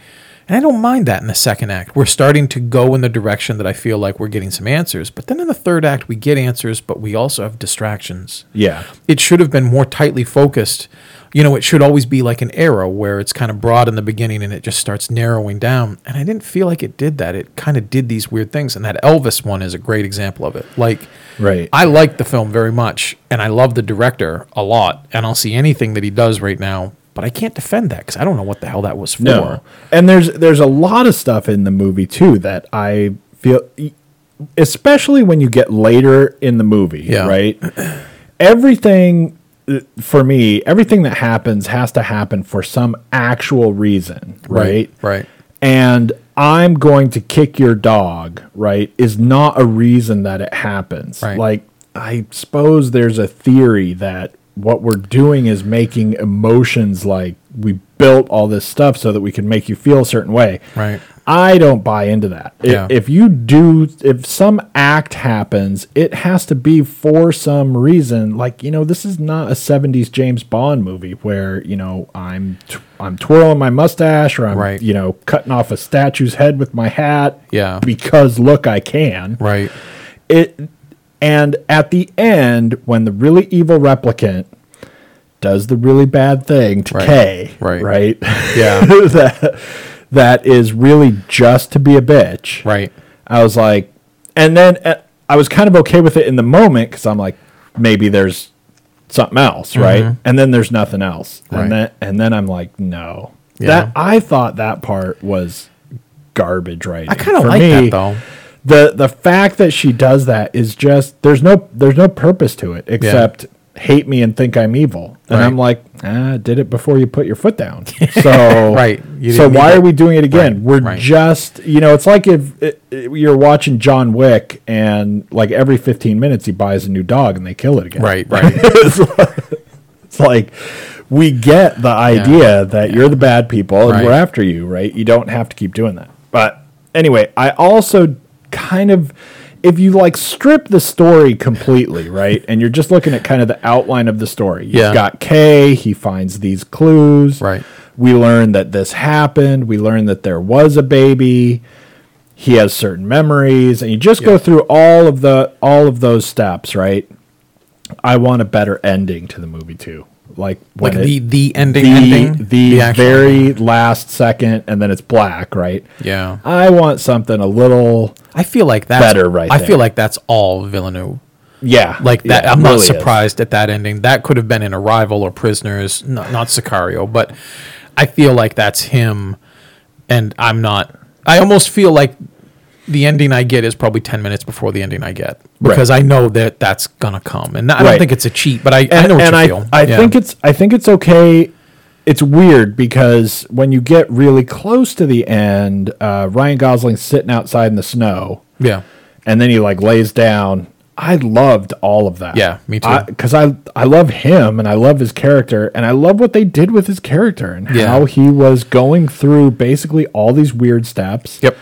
And I don't mind that in the second act. We're starting to go in the direction that I feel like we're getting some answers. But then in the third act, we get answers, but we also have distractions. Yeah. It should have been more tightly focused. You know, it should always be like an arrow where it's kind of broad in the beginning and it just starts narrowing down. And I didn't feel like it did that. It kind of did these weird things. And that Elvis one is a great example of it. Like, right. I like the film very much, and I love the director a lot. And I'll see anything that he does right now. But I can't defend that because I don't know what the hell that was for. No. And there's there's a lot of stuff in the movie, too, that I feel, especially when you get later in the movie, yeah. right? Everything, for me, everything that happens has to happen for some actual reason, right? Right. right. And I'm going to kick your dog, right, is not a reason that it happens. Right. Like, I suppose there's a theory that what we're doing is making emotions, like we built all this stuff so that we can make you feel a certain way. Right. I don't buy into that. Yeah. If you do, if some act happens, it has to be for some reason. Like, you know, this is not a seventies James Bond movie where, you know, I'm, t- I'm twirling my mustache, or I'm, right. you know, cutting off a statue's head with my hat. Yeah. Because look, I can. Right. It, And at the end, when the really evil replicant does the really bad thing to right, Kay, right? right? Yeah. that, that is really just to be a bitch. Right. I was like, and then uh, I was kind of okay with it in the moment because I'm like, maybe there's something else, right? Mm-hmm. And then there's nothing else. Right. And, then, and then I'm like, no. Yeah. That I thought that part was garbage writing. I kind of like me, that, though. The the fact that she does that is just, there's no there's no purpose to it except yeah. hate me and think I'm evil. And right. I'm like, ah, did it before you put your foot down. So right. So why that. Are we doing it again? Right. We're right. just, you know, it's like if it, it, you're watching John Wick and like every fifteen minutes he buys a new dog and they kill it again. Right, right. it's, like, it's like we get the idea yeah. that yeah. you're the bad people and right. we're after you, right? You don't have to keep doing that. But anyway, I also kind of, if you like strip the story completely, right, and you're just looking at kind of the outline of the story, you've yeah. got Kay, he finds these clues, right? We learn that this happened. We learn that there was a baby. He has certain memories, and you just yeah. go through all of the all of those steps, right? I want a better ending to the movie too, like when like the it, the ending, the, ending, the, the very ending. Last second, and then it's black, right? Yeah, I want something a little. I feel like that's better, right? I there. feel like that's all Villeneuve. Yeah, like that. Yeah, I'm really not surprised is. at that ending. That could have been in Arrival or Prisoners, not, not Sicario, but I feel like that's him, and I'm not. I almost feel like the ending I get is probably ten minutes before the ending I get, because right. I know that that's going to come. And I right. don't think it's a cheat, but I, and, I know what and you I, feel. I, yeah. think it's, I think it's okay. It's weird because when you get really close to the end, uh, Ryan Gosling's sitting outside in the snow. Yeah. And then he like lays down. I loved all of that. Yeah, me too. Because I, I I love him, and I love his character, and I love what they did with his character and yeah. how he was going through basically all these weird steps. Yep.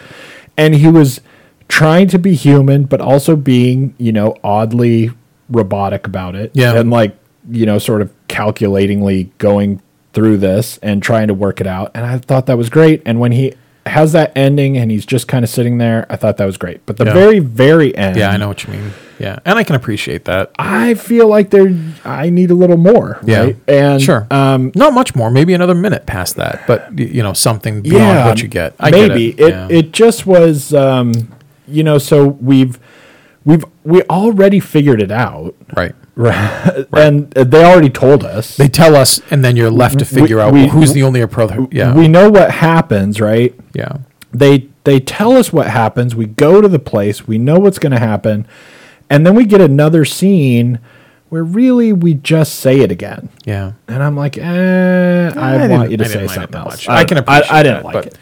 And he was trying to be human, but also being, you know, oddly robotic about it. Yeah. And like, you know, sort of calculatingly going through this and trying to work it out. And I thought that was great. And when he has that ending and he's just kind of sitting there, I thought that was great. But the yeah. very, very end. Yeah, I know what you mean. Yeah, and I can appreciate that. I feel like there, I need a little more. Yeah, right? And sure, um, not much more. Maybe another minute past that, but you know, something beyond yeah, what you get. I maybe get it. It, yeah. it just was, um, you know. So we've we've we already figured it out, right? Right, and they already told us. They tell us, and then you're left to figure we, out we, who's we, the only approach. Yeah, we know what happens, right? Yeah, they they tell us what happens. We go to the place. We know what's going to happen. And then we get another scene where really we just say it again. Yeah. And I'm like, eh, I, I want you to I say something else. I, I can appreciate I, I didn't that, like it.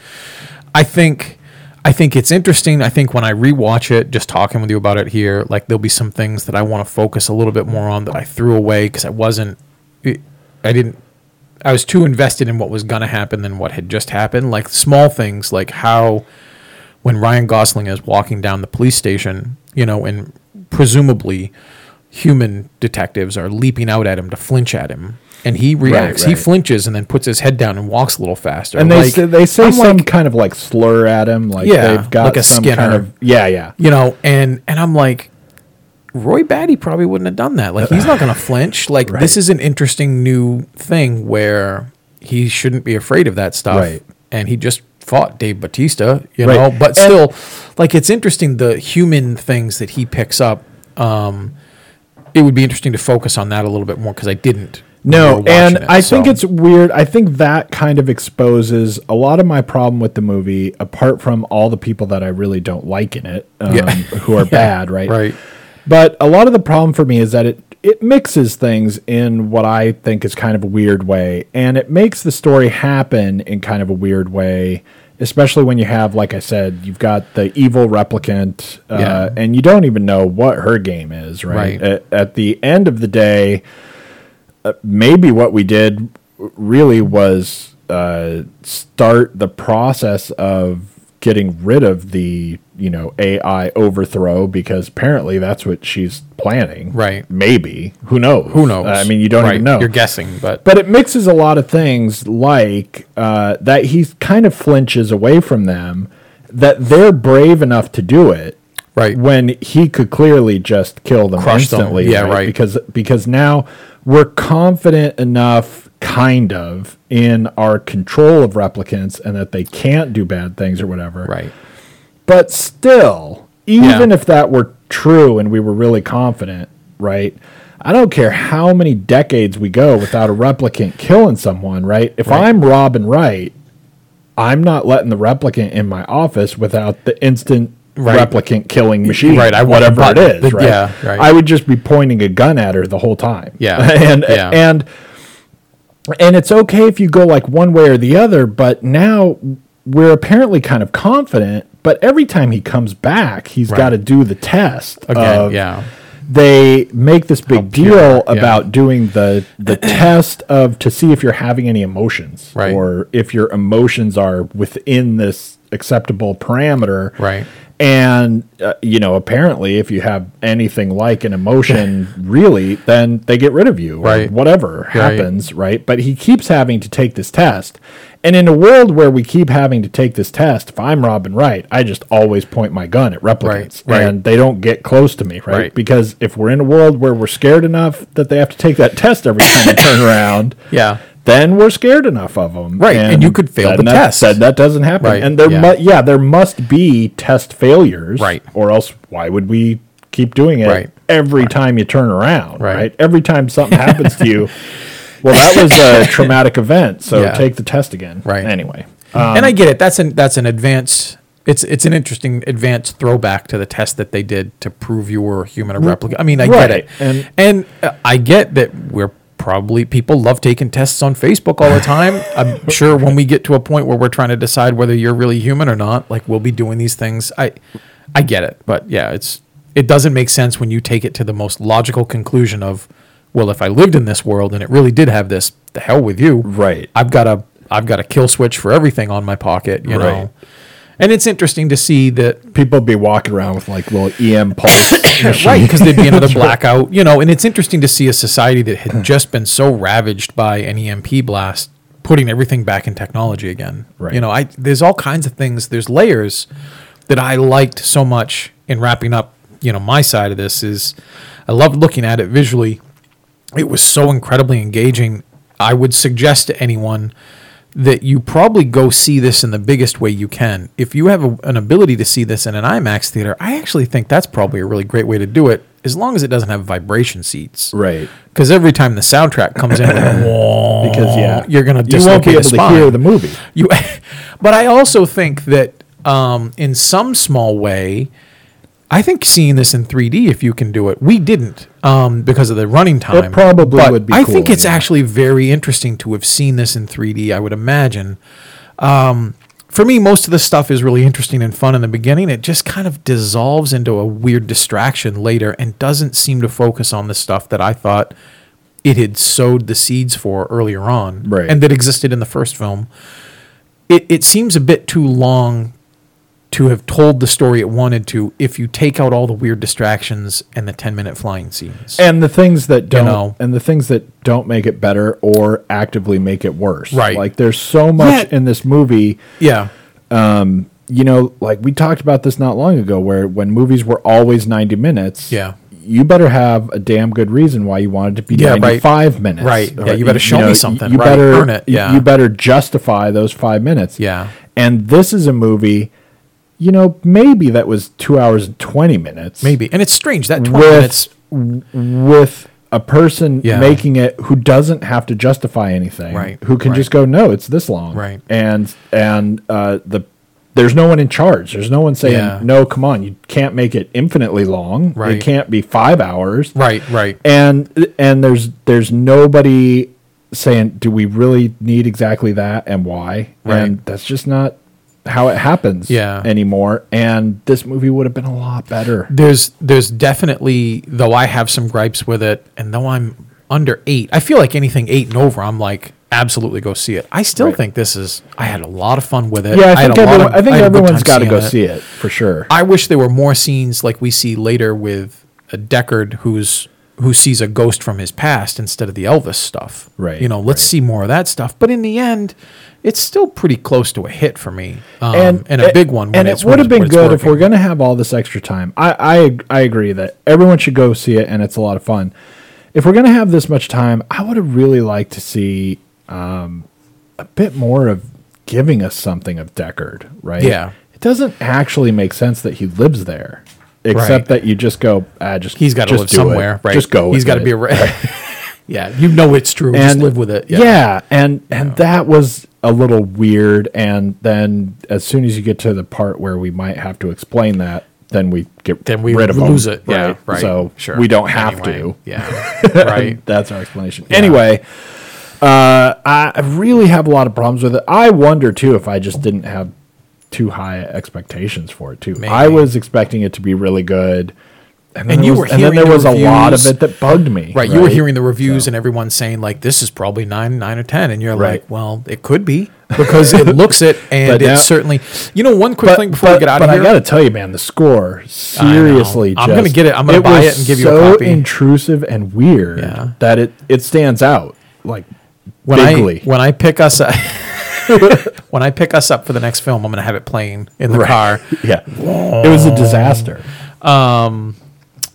I think I think it's interesting. I think when I rewatch it, just talking with you about it here, like there'll be some things that I want to focus a little bit more on that I threw away because I wasn't I didn't I was too invested in what was going to happen than what had just happened. Like small things like how when Ryan Gosling is walking down the police station, you know, and presumably human detectives are leaping out at him to flinch at him, and he reacts. Right, right. He flinches and then puts his head down and walks a little faster. And they like, say, they say I'm some like, kind of like slur at him, like yeah, they've got like a some Skinner. Kind of yeah, yeah. You know, and and I'm like, Roy Batty probably wouldn't have done that. Like he's not going to flinch. Like right. this is an interesting new thing where he shouldn't be afraid of that stuff. Right. And he just fought Dave Bautista, you right. know, but still, and, like, it's interesting the human things that he picks up. Um, it would be interesting to focus on that a little bit more because I didn't. No, and it, I so. think it's weird. I think that kind of exposes a lot of my problem with the movie, apart from all the people that I really don't like in it, um, yeah. who are yeah. bad, right? Right. But a lot of the problem for me is that it it mixes things in what I think is kind of a weird way, and it makes the story happen in kind of a weird way, especially when you have, like I said, you've got the evil replicant, uh, yeah. and you don't even know what her game is, right? right. At, at the end of the day, uh, maybe what we did really was uh, start the process of getting rid of the, you know, A I overthrow, because apparently that's what she's planning. Right. Maybe. Who knows? Who knows? Uh, I mean, you don't right. even know. You're guessing, but... But it mixes a lot of things, like uh, that he kind of flinches away from them, that they're brave enough to do it. Right. When he could clearly just kill them Crush instantly. Them. Yeah, right? right. Because because now we're confident enough... kind of in our control of replicants and that they can't do bad things or whatever. Right. But still, even yeah. if that were true and we were really confident, right? I don't care how many decades we go without a replicant killing someone, right? If right. I'm Robin Wright, I'm not letting the replicant in my office without the instant right. replicant killing machine, right? I whatever it is, the, right? Yeah, right? I would just be pointing a gun at her the whole time. Yeah. and yeah. and And it's okay if you go like one way or the other, but now we're apparently kind of confident, but every time he comes back, he's right. got to do the test. Again, of, yeah. they make this big How deal pure, about yeah. doing the the test of to see if you're having any emotions, right. or if your emotions are within this acceptable parameter. Right. And, uh, you know, apparently if you have anything like an emotion, really, then they get rid of you. Right. Or whatever happens, right. right? But he keeps having to take this test. And in a world where we keep having to take this test, if I'm Robin Wright, I just always point my gun at replicants. Right. And right. they don't get close to me, right? right? Because if we're in a world where we're scared enough that they have to take that test every time they turn around. Yeah. Then we're scared enough of them. Right, and, and you could fail the that, test. That, that doesn't happen. Right. And there, yeah. Mu- yeah, there must be test failures, right? Or else why would we keep doing it right. every right. time you turn around, right. right? Every time something happens to you, well, that was a traumatic event, so yeah. take the test again. Right. Anyway. Um, and I get it. That's an that's an advanced... It's it's an interesting advanced throwback to the test that they did to prove you were a human or replica. I mean, I right. get it. And, and uh, I get that we're... Probably people love taking tests on Facebook all the time. I'm sure when we get to a point where we're trying to decide whether you're really human or not, like we'll be doing these things. I, I get it, but yeah, it's it doesn't make sense when you take it to the most logical conclusion of, well, if I lived in this world and it really did have this, the hell with you. Right. I've got a I've got a kill switch for everything on my pocket. You right. know. And it's interesting to see that people be walking around with like little E M pulse, right? Because there'd be another blackout, you know. And it's interesting to see a society that had just been so ravaged by an E M P blast, putting everything back in technology again. Right. You know, I there's all kinds of things. There's layers that I liked so much in wrapping up. You know, my side of this is I loved looking at it visually. It was so incredibly engaging. I would suggest to anyone that you probably go see this in the biggest way you can. If you have a, an ability to see this in an IMAX theater, I actually think that's probably a really great way to do it, as long as it doesn't have vibration seats. Right. Because every time the soundtrack comes in, because yeah, you're going to dislocate you won't be able to hear the movie. You, but I also think that um, in some small way, I think seeing this in three D, if you can do it, we didn't um, because of the running time. It probably but would be I cool, think it's yeah. actually very interesting to have seen this in three D, I would imagine. Um, for me, most of the stuff is really interesting and fun in the beginning. It just kind of dissolves into a weird distraction later and doesn't seem to focus on the stuff that I thought it had sowed the seeds for earlier on right. and that existed in the first film. It, it seems a bit too long to have told the story it wanted to if you take out all the weird distractions and the ten minute flying scenes. And the things that don't you know, and the things that don't make it better or actively make it worse. Right. Like there's so much yeah. in this movie. Yeah. Um, you know, like we talked about this not long ago where when movies were always ninety minutes. Yeah. You better have a damn good reason why you wanted to be yeah, ninety-five right. minutes. Right. Yeah, you better show you know, me something. You, you right. better earn it. Yeah. You better justify those five minutes. Yeah. And this is a movie you know, maybe that was two hours and twenty minutes. Maybe. And it's strange that twenty with, minutes with a person yeah. making it who doesn't have to justify anything. Right. Who can right. just go, no, it's this long. Right. And and uh, the there's no one in charge. There's no one saying, yeah. no, come on, you can't make it infinitely long. Right. It can't be five hours. Right, right. And and there's there's nobody saying, do we really need exactly that and why? Right. And that's just not how it happens yeah. anymore, and this movie would have been a lot better. There's there's definitely, though I have some gripes with it, and though I'm under eight, I feel like anything eight and over, I'm like, absolutely go see it. I still right. think this is, I had a lot of fun with it. Yeah, I think, I had a everyone, lot of, I think I everyone's got to go it. see it, for sure. I wish there were more scenes like we see later with a Deckard who's who sees a ghost from his past instead of the Elvis stuff. Right. You know, let's right. see more of that stuff. But in the end, it's still pretty close to a hit for me. Um, and, and a it, big one. When and it's, it would have been good if we're going to have all this extra time. I, I I agree that everyone should go see it and it's a lot of fun. If we're going to have this much time, I would have really liked to see um, a bit more of giving us something of Deckard, right? Yeah. It doesn't actually make sense that he lives there. Except right. that you just go, ah, just he's got to live somewhere, it. Right? Just go. He's got to be around. Right. yeah, you know it's true. And just live with it. Yeah, yeah and yeah. and that was a little weird. And then as soon as you get to the part where we might have to explain that, then we get then we rid of lose them, it. Right? Yeah, right. So sure. we don't have anyway, to. Yeah, right. That's our explanation. Yeah. Anyway. Uh, I really have a lot of problems with it. I wonder too if I just didn't have too high expectations for it too. Maybe. I was expecting it to be really good, And, and you was, were hearing and then there the was reviews, a lot of it that bugged me. Right, right? You were hearing the reviews so. and everyone saying like this is probably nine, nine or ten, and you're right. like, well, it could be because it looks it, and now, it's certainly. You know, one quick but, thing before but, we get out of here. But I got to tell you, man, the score seriously. Just, I'm going to get it. I'm going to buy it and give so you a copy. It was so intrusive and weird yeah. that it it stands out like when bigly. I, when I pick us up. When I pick us up for the next film, I'm going to have it playing in the right. car. Yeah. Whoa. It was a disaster. Um,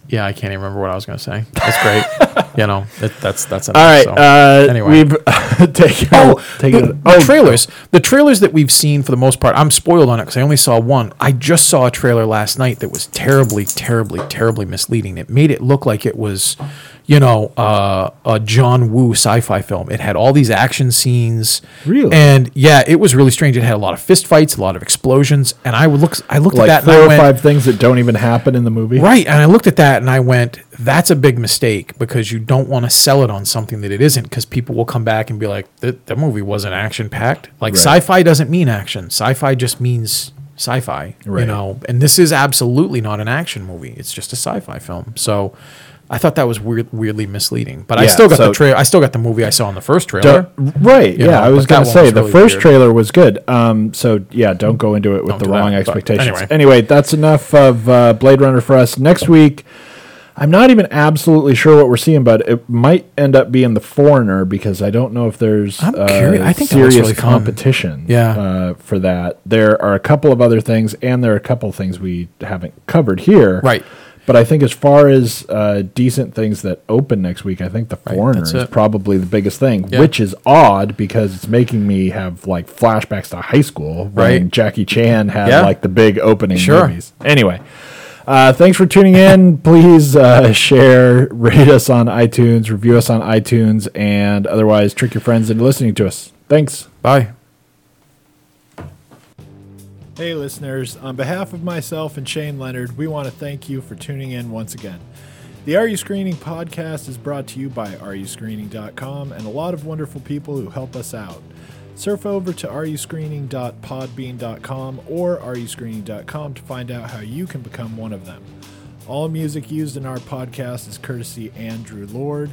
yeah, I can't even remember what I was going to say. That's great. you know, it, that's, that's enough. All right. So, uh, anyway. We've uh, taken, oh, taken the, it. Oh, the trailers. The trailers that we've seen for the most part, I'm spoiled on it because I only saw one. I just saw a trailer last night that was terribly, terribly, terribly misleading. It made it look like it was, you know, uh, a John Woo sci-fi film. It had all these action scenes. Really? And yeah, it was really strange. It had a lot of fist fights, a lot of explosions. And I would look, I looked like at that four and I went, or five things that don't even happen in the movie. Right. And I looked at that and I went, that's a big mistake because you don't want to sell it on something that it isn't because people will come back and be like, that, that movie wasn't action packed. Like right. sci-fi doesn't mean action. Sci-fi just means sci-fi, right. you know, and this is absolutely not an action movie. It's just a sci-fi film. So, I thought that was weird, weirdly misleading, but yeah, I still got so the trailer. I still got the movie I saw in the first trailer. D- right? You yeah, know, I was gonna say was really the first weird. Trailer was good. Um, so yeah, don't go into it with don't the wrong that, expectations. Anyway. anyway, that's enough of uh, Blade Runner for us. Next week, I'm not even absolutely sure what we're seeing, but it might end up being The Foreigner because I don't know if there's I'm uh, I think serious really competition. Yeah. Uh, for that. There are a couple of other things, and there are a couple of things we haven't covered here. Right. But I think as far as uh, decent things that open next week, I think The Foreigner right, is probably the biggest thing, yeah. which is odd because it's making me have like flashbacks to high school when right. Jackie Chan had yeah. like the big opening sure. movies. Anyway, uh, thanks for tuning in. Please uh, share, rate us on iTunes, review us on iTunes, and otherwise trick your friends into listening to us. Thanks. Bye. Hey listeners, on behalf of myself and Shane Leonard, we want to thank you for tuning in once again. The Are You Screening podcast is brought to you by are you screening dot com and a lot of wonderful people who help us out. Surf over to are you screening dot podbean dot com or are you screening dot com to find out how you can become one of them. All music used in our podcast is courtesy Andrew Lord.